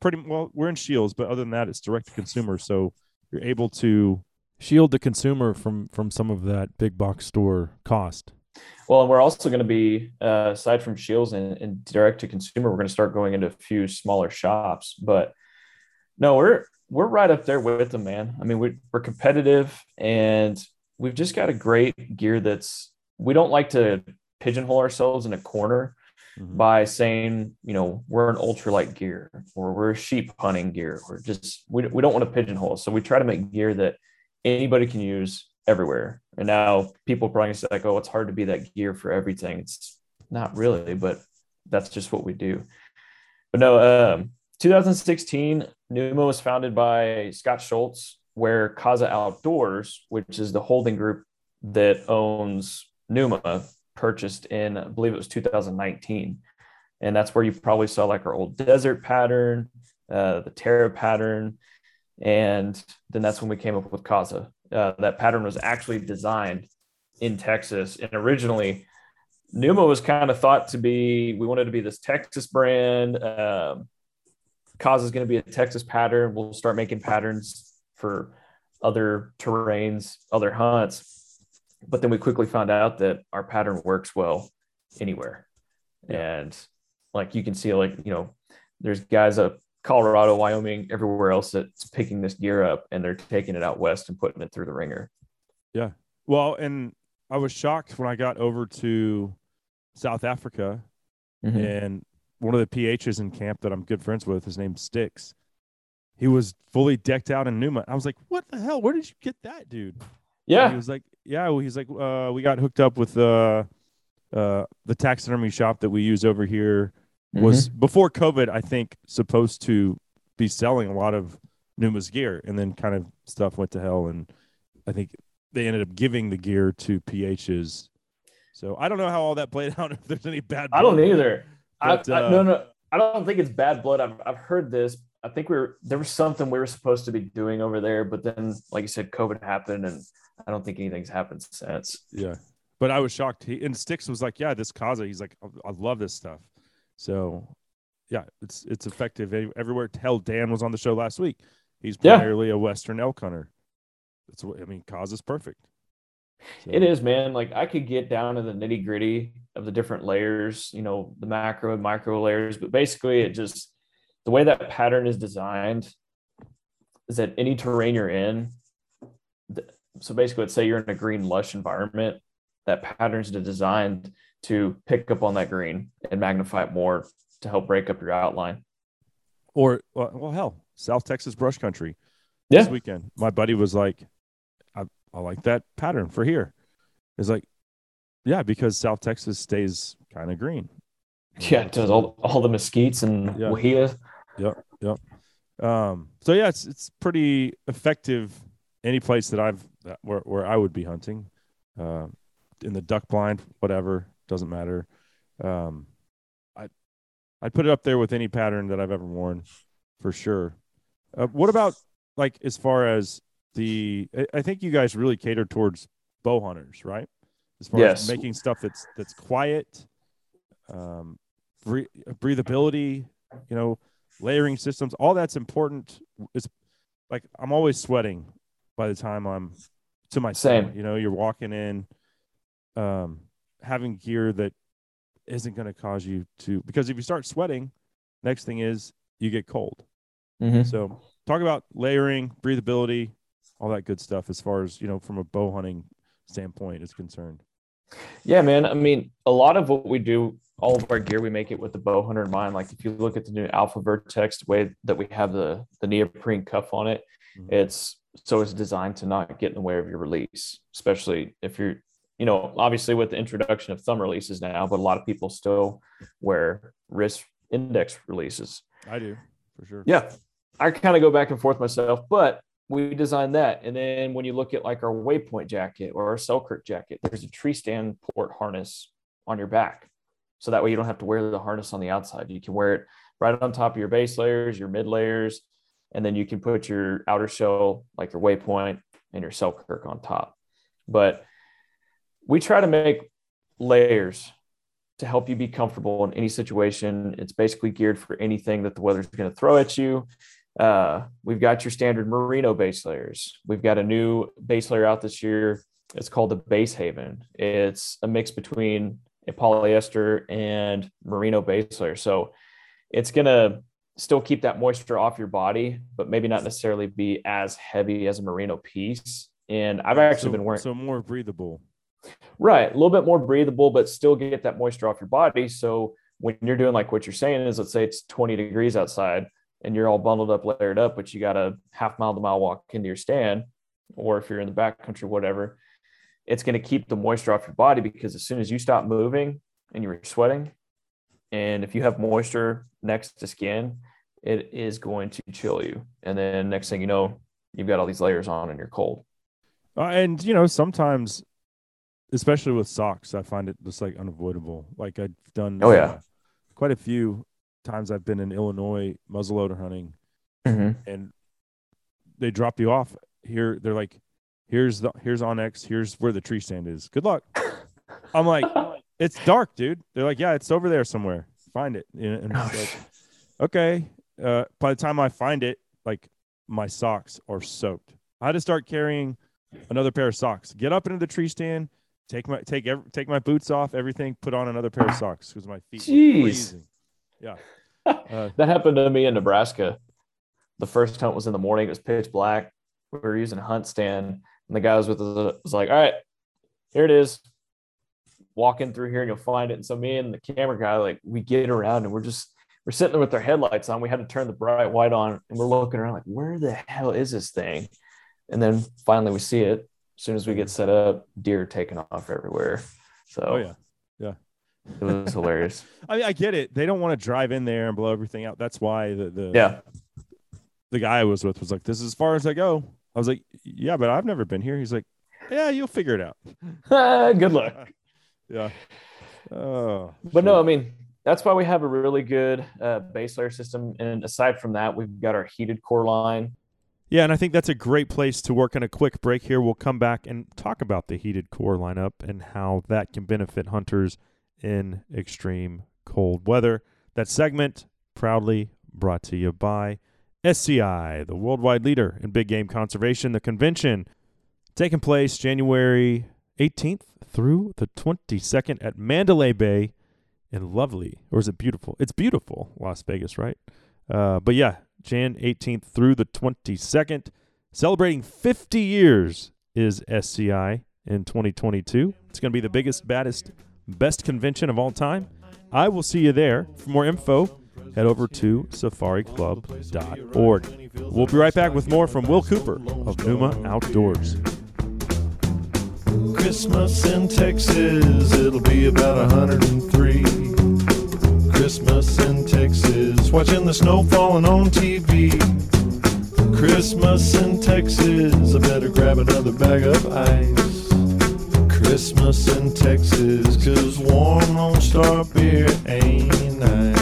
pretty well. We're in Shields, but other than that, it's direct to consumer, so you're able to shield the consumer from some of that big box store cost. Well, and we're also going to be, aside from Shields and direct to consumer, we're going to start going into a few smaller shops. But no, we're right up there with them, man. I mean, we're competitive, and we've just got a great gear we don't like to pigeonhole ourselves in a corner by saying, you know, we're an ultralight gear, or we're sheep hunting gear, or just we don't want to pigeonhole. So we try to make gear that anybody can use everywhere. And now people probably say like, oh, it's hard to be that gear for everything. It's not really, but that's just what we do. But no, 2016, Pnuma was founded by Scott Schultz, where Casa Outdoors, which is the holding group that owns Pnuma, purchased in, I believe it was 2019. And that's where you probably saw like our old desert pattern, the Terra pattern. And then that's when we came up with Casa. That pattern was actually designed in Texas. And originally, Pnuma was kind of thought to be, we wanted to be this Texas brand. Casa is going to be a Texas pattern. We'll start making patterns for other terrains, other hunts. But then we quickly found out that our pattern works well anywhere. Yeah. And like you can see, like, you know, there's guys up Colorado, Wyoming, everywhere else that's picking this gear up, and they're taking it out west and putting it through the ringer. Yeah. Well, and I was shocked when I got over to South Africa, and one of the PHs in camp that I'm good friends with, his name's Sticks, he was fully decked out in Pnuma. I was like, what the hell? Where did you get that, dude? Yeah. And he was like, we got hooked up with the taxidermy shop that we use over here. Was before COVID, I think, supposed to be selling a lot of Pnuma's gear, and then kind of stuff went to hell, and I think they ended up giving the gear to PHs. So I don't know how all that played out. If there's any bad blood. I don't either. But, no, I don't think it's bad blood. I've heard this. I think there was something we were supposed to be doing over there, but then, like you said, COVID happened, and I don't think anything's happened since. Yeah, but I was shocked. And Sticks was like, "Yeah, this Casa." He's like, "I love this stuff." So, yeah, it's effective everywhere. Hell, Dan was on the show last week. He's primarily a Western elk hunter. That's what I mean. Casa is perfect. So. It is, man. Like I could get down to the nitty gritty of the different layers, you know, the macro and micro layers, but basically it just, the way that pattern is designed is that any terrain you're in, so basically let's say you're in a green lush environment, that pattern's designed to pick up on that green and magnify it more to help break up your outline. Or, well, hell, South Texas brush country. Yeah. This weekend, my buddy was like, I like that pattern for here. It's like, yeah, because South Texas stays kind of green. Yeah, it does all the mesquites and wahias. Yep, yep. So yeah, it's pretty effective. Any place that where I would be hunting, in the duck blind, whatever, doesn't matter. I'd put it up there with any pattern that I've ever worn, for sure. What about like as far as I think you guys really cater towards bow hunters, right? As far as making stuff that's quiet, breathability, you know, layering systems, all that's important. It's like I'm always sweating by the time I'm to my same. You know, you're walking in, having gear that isn't going to cause you to, because if you start sweating, next thing is you get cold. Mm-hmm. So talk about layering, breathability, all that good stuff as far as, you know, from a bow hunting standpoint is concerned. Yeah, man. I mean, a lot of what we do, all of our gear, we make it with the bow hunter in mind. Like if you look at the new Alpha Vertex, the way that we have the neoprene cuff on it, mm-hmm. it's designed to not get in the way of your release, especially if you're, you know, obviously with the introduction of thumb releases now, but a lot of people still wear wrist index releases. I do, for sure. Yeah. I kind of go back and forth myself, but we designed that. And then when you look at like our Waypoint jacket or our Selkirk jacket, there's a tree stand port harness on your back. So that way you don't have to wear the harness on the outside. You can wear it right on top of your base layers, your mid layers, and then you can put your outer shell, like your Waypoint and your Selkirk on top. But we try to make layers to help you be comfortable in any situation. It's basically geared for anything that the weather's going to throw at you. We've got your standard merino base layers. We've got a new base layer out this year. It's called the Base Haven. It's a mix between a polyester and merino base layer. So it's going to still keep that moisture off your body, but maybe not necessarily be as heavy as a merino piece. And I've actually been wearing... So more breathable. Right. A little bit more breathable, but still get that moisture off your body. So when you're doing like what you're saying is, let's say it's 20 degrees outside and you're all bundled up, layered up, but you got a half mile to mile walk into your stand, or if you're in the backcountry, whatever, it's going to keep the moisture off your body, because as soon as you stop moving and you're sweating, and if you have moisture next to skin, it is going to chill you. And then next thing you know, you've got all these layers on and you're cold. And, you know, sometimes, especially with socks, I find it just like unavoidable. Like I've done quite a few times I've been in Illinois muzzleloader hunting, mm-hmm. and they drop you off here. They're like, here's Onyx, here's where the tree stand is. Good luck. I'm like, it's dark, dude. They're like, yeah, it's over there somewhere. Find it. And it's like, okay. By the time I find it, like my socks are soaked. I had to start carrying another pair of socks, get up into the tree stand, take my boots off, everything, put on another pair of socks because my feet were freezing. Yeah. That happened to me in Nebraska. The first hunt was in the morning. It was pitch black. We were using a hunt stand, and the guy was like, all right, here it is. Walk in through here and you'll find it. And so me and the camera guy, like, we get around and we're sitting there with our headlights on. We had to turn the bright white on and we're looking around like, where the hell is this thing? And then finally we see it. As soon as we get set up, deer taking off everywhere. So yeah, it was hilarious. I mean, I get it. They don't want to drive in there and blow everything out. That's why the guy I was with was like, "This is as far as I go." I was like, "Yeah, but I've never been here." He's like, "Yeah, you'll figure it out." Good luck. Yeah. Oh, but no, I mean, that's why we have a really good base layer system. And aside from that, we've got our heated core line. Yeah, and I think that's a great place to work on a quick break here. We'll come back and talk about the heated core lineup and how that can benefit hunters in extreme cold weather. That segment proudly brought to you by SCI, the worldwide leader in big game conservation. The convention taking place January 18th through the 22nd at Mandalay Bay in lovely, or is it beautiful? It's beautiful, Las Vegas, right? But yeah, Jan 18th through the 22nd, celebrating 50 years is SCI in 2022. It's going to be the biggest, baddest, best convention of all time. I will see you there. For more info, head over to safariclub.org. We'll be right back with more from Will Cooper of Pnuma Outdoors. Christmas in Texas, it'll be about 103. Christmas in Texas, watching the snow falling on TV. Christmas in Texas, I better grab another bag of ice. Christmas in Texas, 'cause warm Lone Star beer ain't nice.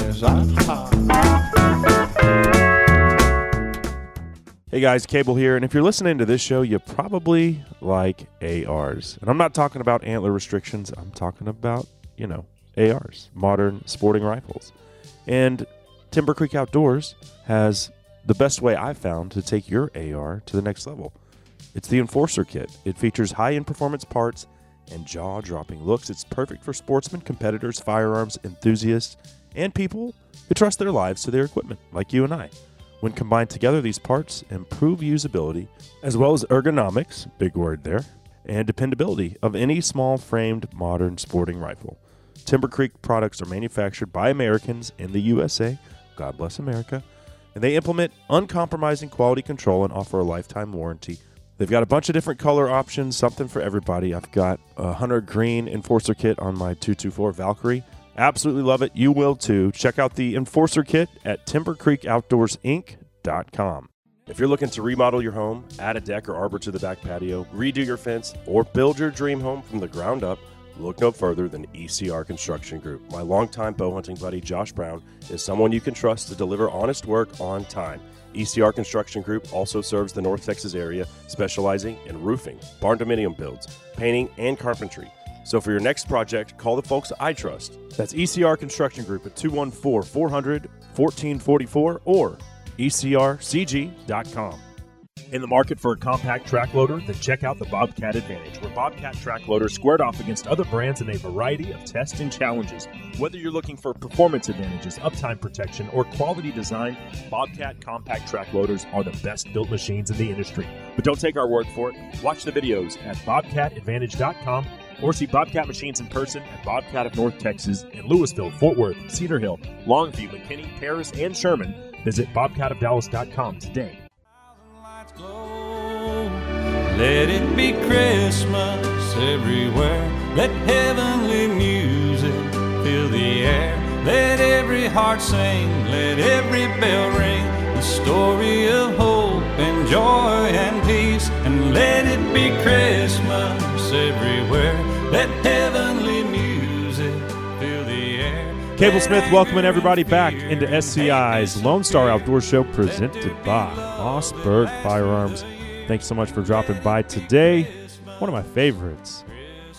Hey guys, Cable here, and if you're listening to this show, you probably like ARs. And I'm not talking about antler restrictions, I'm talking about, you know, ARs, modern sporting rifles. And Timber Creek Outdoors has the best way I've found to take your AR to the next level. It's the Enforcer Kit. It features high-end performance parts and jaw-dropping looks. It's perfect for sportsmen, competitors, firearms, enthusiasts, and people who trust their lives to their equipment, like you and I. When combined together, these parts improve usability, as well as ergonomics, big word there, and dependability of any small-framed modern sporting rifle. Timber Creek products are manufactured by Americans in the USA, God bless America, and they implement uncompromising quality control and offer a lifetime warranty. They've got a bunch of different color options, something for everybody. I've got a hunter green Enforcer Kit on my 224 Valkyrie. Absolutely love it. You will too. Check out the Enforcer Kit at timbercreekoutdoorsinc.com. If you're looking to remodel your home, add a deck or arbor to the back patio, redo your fence, or build your dream home from the ground up, look no further than ECR Construction Group. My longtime bow hunting buddy Josh Brown is someone you can trust to deliver honest work on time. ECR Construction Group also serves the North Texas area, specializing in roofing, barn dominium builds, painting, and carpentry. So for your next project, call the folks I trust. That's ECR Construction Group at 214-400-1444 or ecrcg.com. In the market for a compact track loader? Then check out the Bobcat Advantage, where Bobcat track loaders squared off against other brands in a variety of tests and challenges. Whether you're looking for performance advantages, uptime protection, or quality design, Bobcat compact track loaders are the best-built machines in the industry. But don't take our word for it. Watch the videos at bobcatadvantage.com or see Bobcat machines in person at Bobcat of North Texas in Lewisville, Fort Worth, Cedar Hill, Longview, McKinney, Paris, and Sherman. Visit bobcatofdallas.com today. Let it be Christmas everywhere. Let heavenly music fill the air. Let every heart sing, let every bell ring. The story of hope and joy and peace. And let it be Christmas everywhere. Let heavenly music fill the air. Cable Smith welcoming everybody back into SCI's Lone Star Outdoor Show, presented by Mossberg Firearms. Thanks so much for dropping by today. One of my favorites,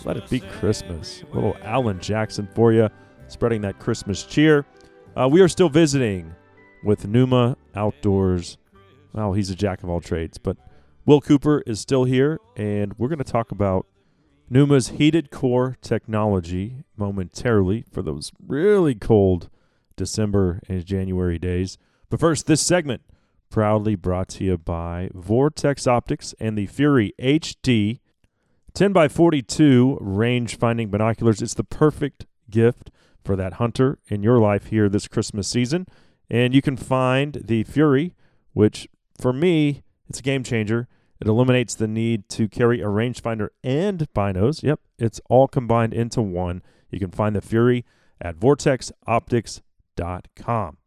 Let It Be Christmas. A little Alan Jackson for you, spreading that Christmas cheer. We are still visiting with Pnuma Outdoors. Well, he's a jack of all trades, but Will Cooper is still here, and we're going to talk about Pnuma's heated core technology momentarily for those really cold December and January days. But first, this segment proudly brought to you by Vortex Optics and the Fury HD 10x42 range-finding binoculars. It's the perfect gift for that hunter in your life here this Christmas season. And you can find the Fury, which for me, it's a game changer. It eliminates the need to carry a rangefinder and binos. Yep, it's all combined into one. You can find the Fury at vortexoptics.com.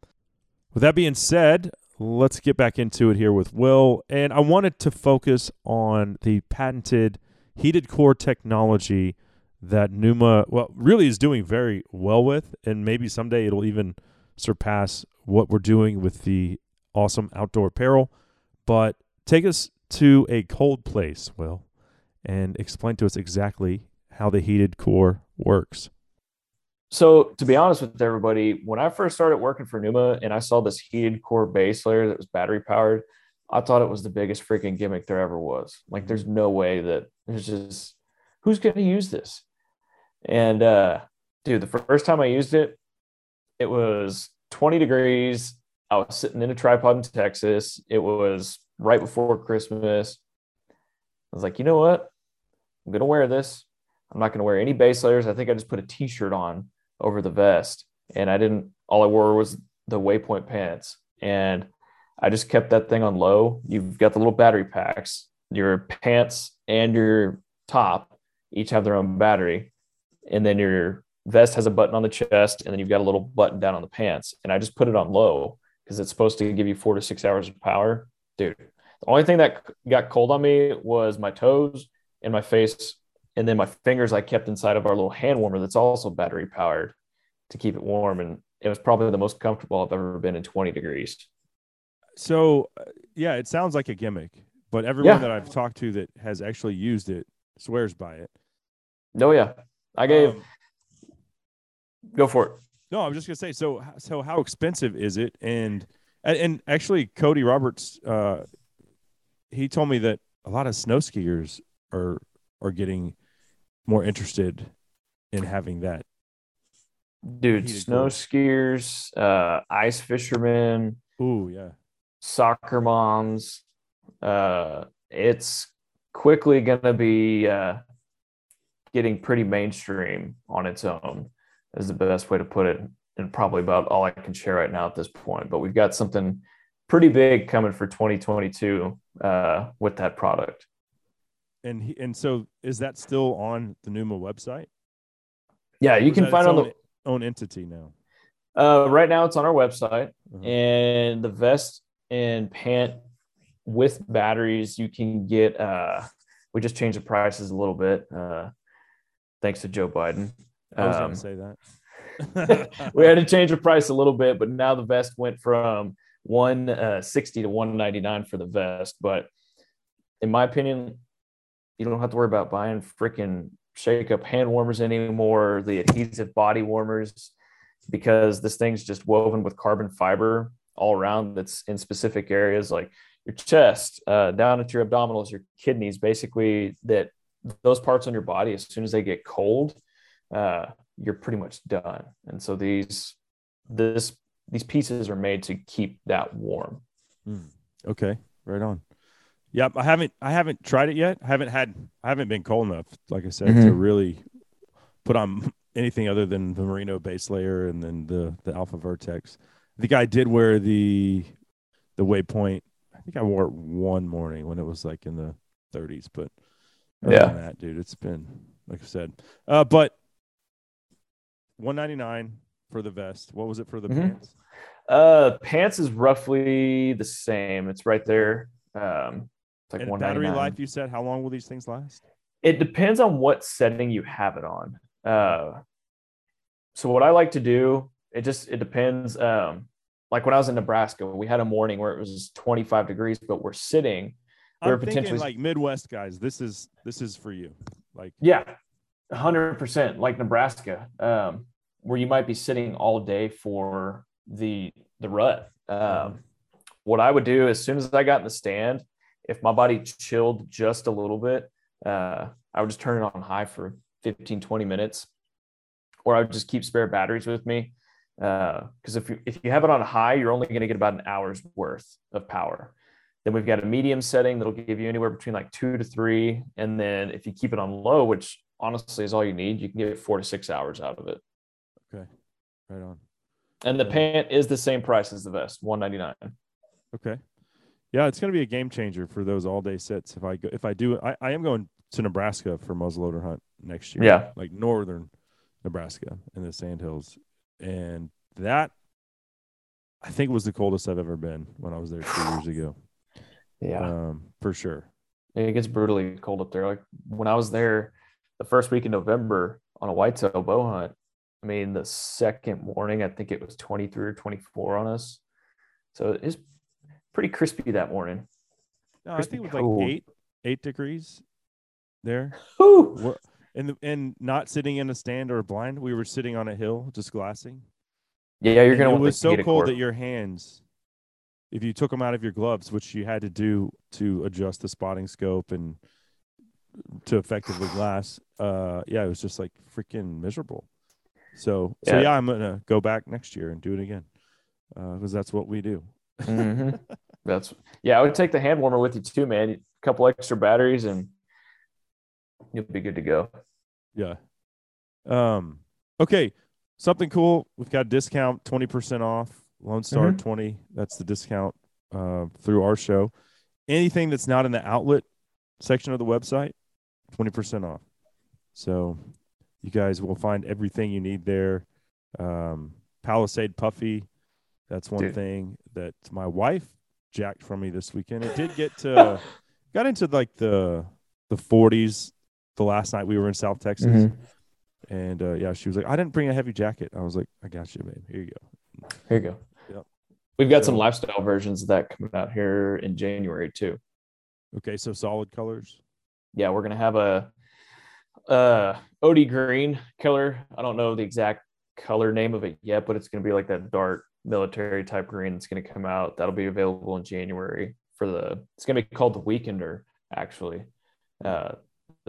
With that being said, let's get back into it here with Will. And I wanted to focus on the patented heated core technology that Pnuma, well, really is doing very well with. And maybe someday it'll even surpass what we're doing with the awesome outdoor apparel. But take us to a cold place, Will, and explain to us exactly how the heated core works. So to be honest with everybody, when I first started working for Pnuma and I saw this heated core base layer that was battery powered, I thought it was the biggest freaking gimmick there ever was. Like, there's no way that there's just who's going to use this? And dude, the first time I used it, it was 20 degrees. I was sitting in a tripod in Texas. It was right before Christmas. I was like, you know what? I'm going to wear this. I'm not going to wear any base layers. I think I just put a t-shirt on over the vest, and I didn't, all I wore was the Waypoint pants, and I just kept that thing on low. You've got the little battery packs, your pants and your top each have their own battery. And then your vest has a button on the chest, and then you've got a little button down on the pants. And I just put it on low because it's supposed to give you 4 to 6 hours of power. Dude, the only thing that got cold on me was my toes and my face. And then my fingers I kept inside of our little hand warmer that's also battery powered to keep it warm. And it was probably the most comfortable I've ever been in 20 degrees. So, yeah, it sounds like a gimmick, but everyone that I've talked to that has actually used it swears by it. No, yeah. I gave go for it. No, I was just going to say, so how expensive is it? And actually Cody Roberts, he told me that a lot of snow skiers are getting more interested in having that. Dude, snow skiers, ice fishermen. Ooh, yeah. Soccer moms. It's quickly going to be getting pretty mainstream on its own, is the best way to put it, and probably about all I can share right now at this point. But we've got something pretty big coming for 2022 with that product. And so is that still on the Pnuma website? Yeah, you can find it on the own entity now. Right now it's on our website, and the vest and pant with batteries, you can get, we just changed the prices a little bit. Thanks to Joe Biden. I was going to say that. We had to change the price a little bit, but now the vest went from $160 to $199 for the vest. But in my opinion, you don't have to worry about buying freaking shake up hand warmers anymore, the adhesive body warmers, because this thing's just woven with carbon fiber all around that's in specific areas like your chest, down at your abdominals, your kidneys, basically that those parts on your body, as soon as they get cold, you're pretty much done. And so these pieces are made to keep that warm. Okay. Right on. Yep. I haven't tried it yet. I haven't been cold enough, like I said, to really put on anything other than the merino base layer and then the Alpha Vertex. I think I did wear the Waypoint. I think I wore it one morning when it was like in the 30s, but yeah, that, dude, it's been, like I said, but $199 for the vest. What was it for the pants? Pants is roughly the same. It's right there. It's like $199. Battery life, you said, how long will these things last? It depends on what setting you have it on. So what I like to do, it depends. Like when I was in Nebraska, we had a morning where it was 25 degrees, but we're sitting. I'm thinking like Midwest guys, this is for you. Like, yeah, 100%, like Nebraska, where you might be sitting all day for the rut. What I would do as soon as I got in the stand, if my body chilled just a little bit, I would just turn it on high for 15, 20 minutes, or I would just keep spare batteries with me. Cause if you have it on high, you're only going to get about an hour's worth of power. Then we've got a medium setting that'll give you anywhere between like 2 to 3. And then if you keep it on low, which honestly is all you need, you can get 4 to 6 hours out of it. Okay. Right on. And the pant is the same price as the vest, $199. Okay. Yeah. It's going to be a game changer for those all day sets. I am going to Nebraska for muzzleloader hunt next year. Yeah. Like northern Nebraska in the sandhills. And that I think was the coldest I've ever been when I was there 2 years ago. Yeah. For sure. It gets brutally cold up there. Like when I was there the first week in November on a whitetail bow hunt, I mean, the second morning, I think it was 23 or 24 on us. So it's pretty crispy that morning. No, I think it was cold. Like eight degrees there. Woo! And not sitting in a stand or a blind. We were sitting on a hill, just glassing. Yeah, you're going to want to get it. It was so cold that your hands, if you took them out of your gloves, which you had to do to adjust the spotting scope and to effectively glass, yeah, it was just like freaking miserable. So, yeah. I'm going to go back next year and do it again, because that's what we do. Mm-hmm. I would take the hand warmer with you too, man. A couple extra batteries and you'll be good to go. Yeah. Okay. Something cool. We've got a discount, 20% off Lone Star 20. That's the discount, through our show. Anything that's not in the outlet section of the website, 20% off. So you guys will find everything you need there. Palisade Puffy. That's one thing that my wife jacked from me this weekend. It did get to got into like the 40s the last night we were in South Texas. Mm-hmm. And yeah, she was like, I didn't bring a heavy jacket. I was like, I got you, babe. Here you go. Here you go. Yep. We've got some lifestyle versions of that coming out here in January too. Okay, so solid colors. Yeah, we're gonna have a OD green color. I don't know the exact color name of it yet, but it's gonna be like that dark military type green that's going to come out. That'll be available in January for it's going to be called the Weekender, actually. The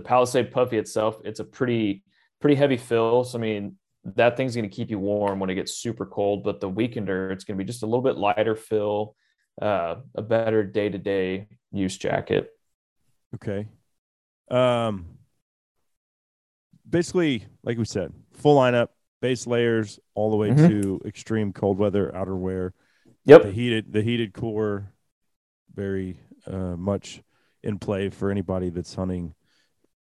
Palisade Puffy itself, it's a pretty heavy fill. So, I mean, that thing's going to keep you warm when it gets super cold, but the Weekender, it's going to be just a little bit lighter fill, a better day-to-day use jacket. Okay. Basically, like we said, full lineup, base layers all the way to extreme cold weather outerwear. Yep. The heated core, very much in play for anybody that's hunting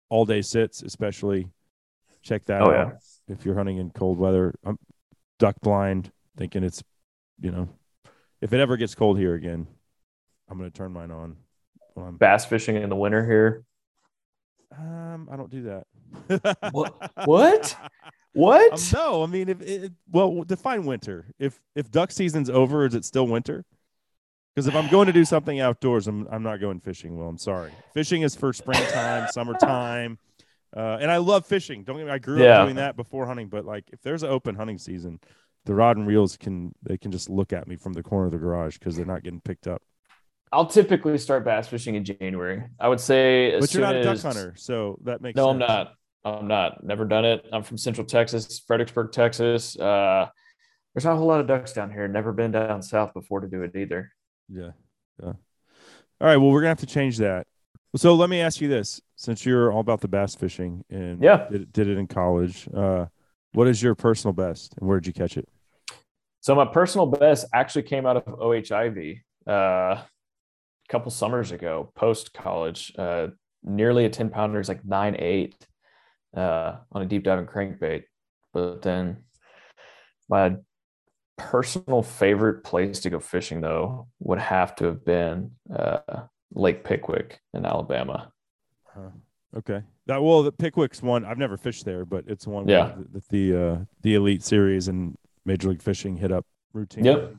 all day sits, especially. Check that out if you're hunting in cold weather. I'm duck blind, thinking it's, if it ever gets cold here again, I'm going to turn mine on. Bass fishing in the winter here. I don't do that. What? What? No, I mean, define winter. If duck season's over, is it still winter? Because if I'm going to do something outdoors, I'm not going fishing. Well, I'm sorry. Fishing is for springtime, summertime, and I love fishing. Don't get me. I grew up doing that before hunting, but like if there's an open hunting season, the rod and reels can just look at me from the corner of the garage because they're not getting picked up. I'll typically start bass fishing in January. I would say, but you're not a duck hunter, so that makes sense. No, I'm not. I'm not. Never done it. I'm from Central Texas, Fredericksburg, Texas. There's not a whole lot of ducks down here. Never been down south before to do it either. Yeah. All right. Well, we're going to have to change that. So let me ask you this, since you're all about the bass fishing and did it in college, what is your personal best and where did you catch it? So my personal best actually came out of OHIV a couple summers ago, post-college, nearly a 10-pounder, is like 9.8. On a deep dive and crankbait. But then my personal favorite place to go fishing though would have to have been Lake Pickwick in Alabama. Okay. The Pickwick's one I've never fished there, but it's one that the Elite Series and Major League Fishing hit up routinely. Yep.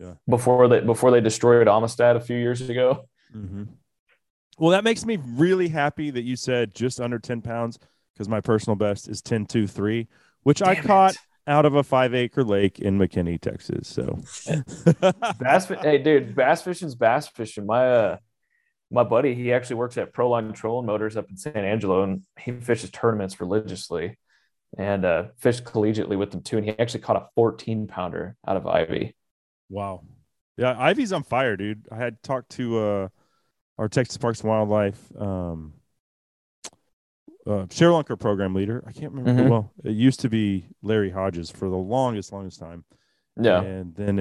Yeah. Before they destroyed Amistad a few years ago. Mm-hmm. Well, that makes me really happy that you said just under 10 pounds. Because my personal best is 10.23, which I caught out of a 5-acre lake in McKinney, Texas. So, bass fishing's bass fishing. My my buddy, he actually works at Proline Trolling Motors up in San Angelo, and he fishes tournaments religiously and fished collegiately with them too. And he actually caught a 14-pounder out of Ivy. Wow, yeah, Ivy's on fire, dude. I had talked to our Texas Parks and Wildlife. Cheryl Unker program leader. I can't remember. Well, it used to be Larry Hodges for the longest time. Yeah. And then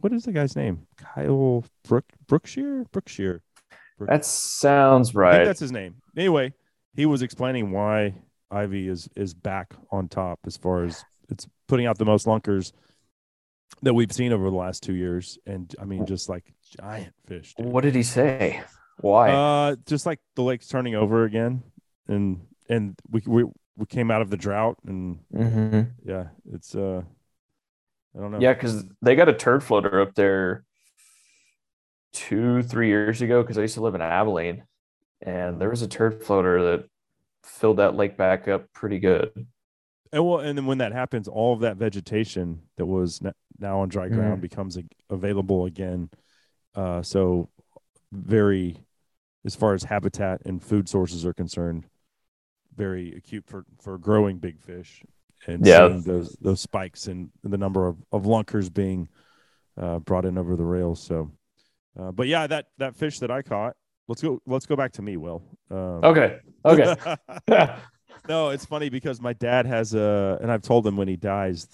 what is the guy's name? Kyle Brookshire? That sounds right. I think that's his name. Anyway, he was explaining why Ivy is back on top as far as it's putting out the most lunkers that we've seen over the last 2 years. And I mean, just like giant fish. Dude. What did he say? Why? Just like the lake's turning over again. And we came out of the drought and it's I don't know. Yeah, because they got a turd floater up there 2-3 years ago because I used to live in Abilene, and there was a turd floater that filled that lake back up pretty good. And then when that happens, all of that vegetation that was now on dry ground becomes available again. So very as far as habitat and food sources are concerned, very acute for growing big fish and seeing those spikes and the number of lunkers being brought in over the rails. So, but yeah, that fish that I caught, let's go back to me, Will. Okay. No, it's funny because my dad has and I've told him when he dies,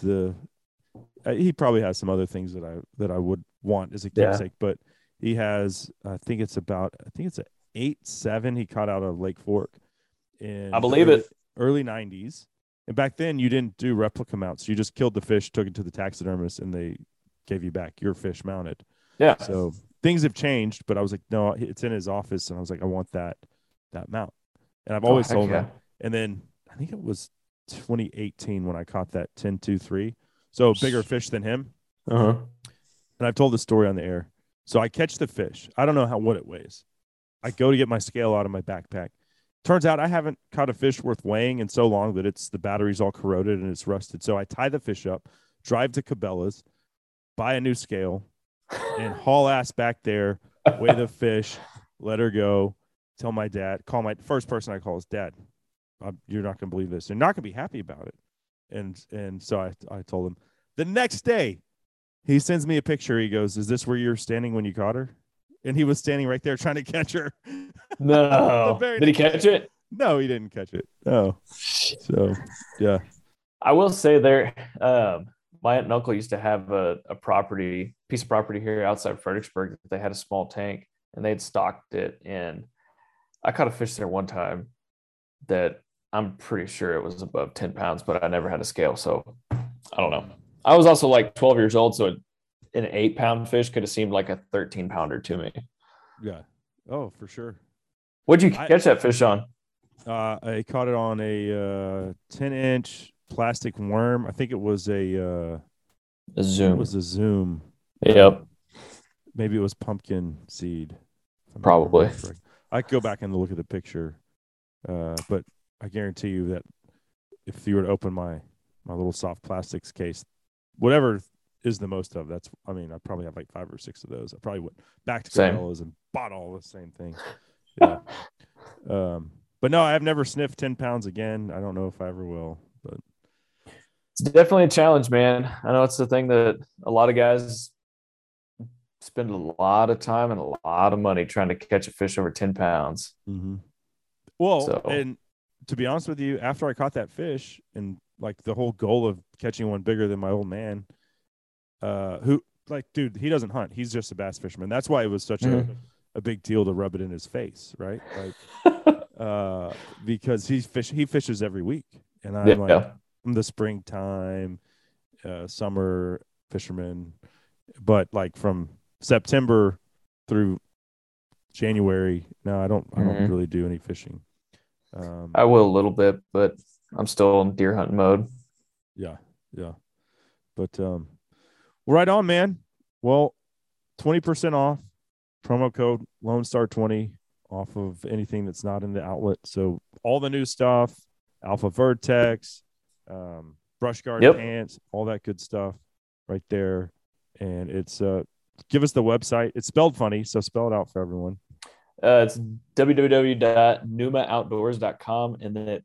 he probably has some other things that I would want as a keepsake, but he has, I think it's an 8.7 he caught out of Lake Fork in early 90s. And back then you didn't do replica mounts. You just killed the fish, took it to the taxidermist, and they gave you back your fish mounted. Yeah. So things have changed, but I was like, no, it's in his office. And I was like, I want that mount. And I've always told him. And then I think it was 2018 when I caught that 10-2-3. So bigger fish than him. Uh-huh. And I've told the story on the air. So I catch the fish. I don't know what it weighs. I go to get my scale out of my backpack. Turns out I haven't caught a fish worth weighing in so long that the battery's all corroded and it's rusted. So I tie the fish up, drive to Cabela's, buy a new scale, and haul ass back there, weigh the fish, let her go, tell my dad, first person I call is Dad. You're not going to believe this. You're not going to be happy about it. And so I told him. The next day, he sends me a picture. He goes, "Is this where you were standing when you caught her?" And he was standing right there trying to catch her. No. Did he catch it? No, he didn't catch it. Oh. So, yeah. I will say there, my aunt and uncle used to have a piece of property here outside Fredericksburg that they had a small tank, and they had stocked it. And I caught a fish there one time that I'm pretty sure it was above 10 pounds, but I never had a scale. So I don't know. I was also like 12 years old. So an 8-pound fish could have seemed like a 13-pounder to me. Yeah. Oh, for sure. What'd you catch that fish on? I caught it on a 10-inch plastic worm. I think it was a Zoom. It was a Zoom. Yep. Maybe it was pumpkin seed. Probably. I could go back and look at the picture. But I guarantee you that if you were to open my little soft plastics case, whatever is the most of, I probably have like 5 or 6 of those. I probably went back to Cabela's and bought all the same thing. Yeah. But no, I've never sniffed 10 pounds again. I don't know if I ever will, but it's definitely a challenge, man. I know it's the thing that a lot of guys spend a lot of time and a lot of money trying to catch a fish over 10 pounds. Mm-hmm. Well, and to be honest with you, after I caught that fish and like the whole goal of catching one bigger than my old man, who like, dude, he doesn't hunt. He's just a bass fisherman. That's why it was such a big deal to rub it in his face. Right. Like, because he fishes every week, and I'm like, I'm the springtime, summer fisherman, but like from September through January, no, I don't really do any fishing. I will a little bit, but I'm still in deer hunting mode. Yeah. But right on, man. Well, 20% off, promo code Lone Star 20 off of anything that's not in the outlet. So all the new stuff, Alpha Vertex, brush guard pants, all that good stuff right there. And it's give us the website. It's spelled funny, so spell it out for everyone. It's www.pnumaoutdoors.com, and then it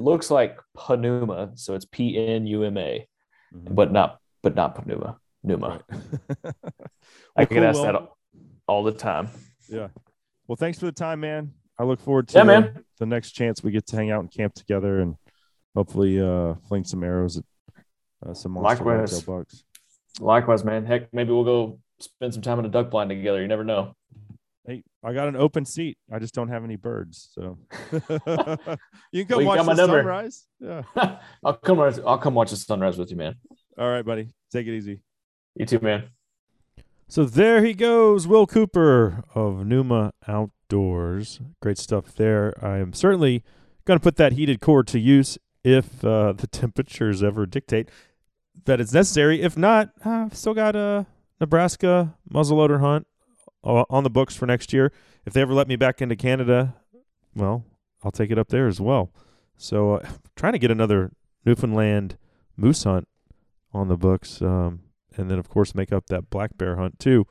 looks like Pnuma, so it's Pnuma, but not Pnuma. Pnuma. Right. I get asked that all the time. Yeah. Well, thanks for the time, man. I look forward to the next chance we get to hang out and camp together, and hopefully fling some arrows at some monster bucks. Likewise, man. Heck, maybe we'll go spend some time in a duck blind together. You never know. Hey, I got an open seat. I just don't have any birds. So you can come watch the sunrise. Yeah. I'll come watch the sunrise with you, man. All right, buddy. Take it easy. You too, man. So there he goes, Will Cooper of Pnuma Outdoors. Great stuff there. I am certainly going to put that heated core to use if the temperatures ever dictate that it's necessary. If not, I've still got a Nebraska muzzleloader hunt on the books for next year. If they ever let me back into Canada, well, I'll take it up there as well. So trying to get another Newfoundland moose hunt on the books, and then, of course, make up that black bear hunt too.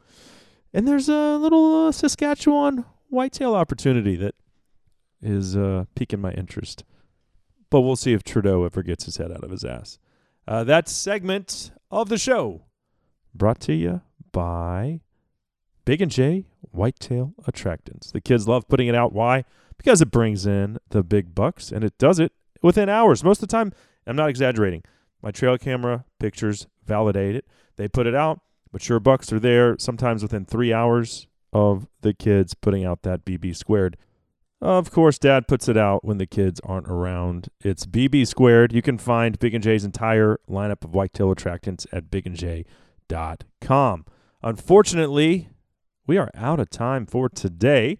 And there's a little Saskatchewan whitetail opportunity that is piquing my interest. But we'll see if Trudeau ever gets his head out of his ass. That segment of the show brought to you by Big and J Whitetail Attractants. The kids love putting it out. Why? Because it brings in the big bucks, and it does it within hours. Most of the time, I'm not exaggerating. My trail camera pictures validate it. They put it out. Mature bucks are there sometimes within 3 hours of the kids putting out that BB squared. Of course, Dad puts it out when the kids aren't around. It's BB squared. You can find Big and J's entire lineup of whitetail attractants at bigandj.com. Unfortunately, we are out of time for today.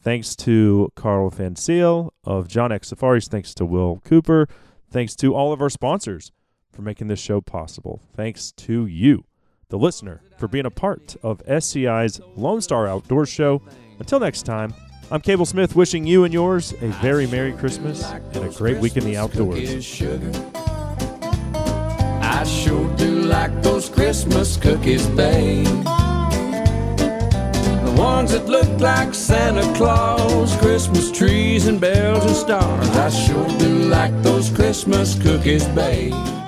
Thanks to Carl van Zyl of John X Safaris. Thanks to Will Cooper. Thanks to all of our sponsors for making this show possible. Thanks to you, the listener, for being a part of SCI's Lone Star Outdoors show. Until next time, I'm Cable Smith wishing you and yours a very Merry Christmas and a great week in the outdoors. I sure do like those Christmas cookies, babe. Ones that look like Santa Claus, Christmas trees and bells and stars. I sure do like those Christmas cookies, babe.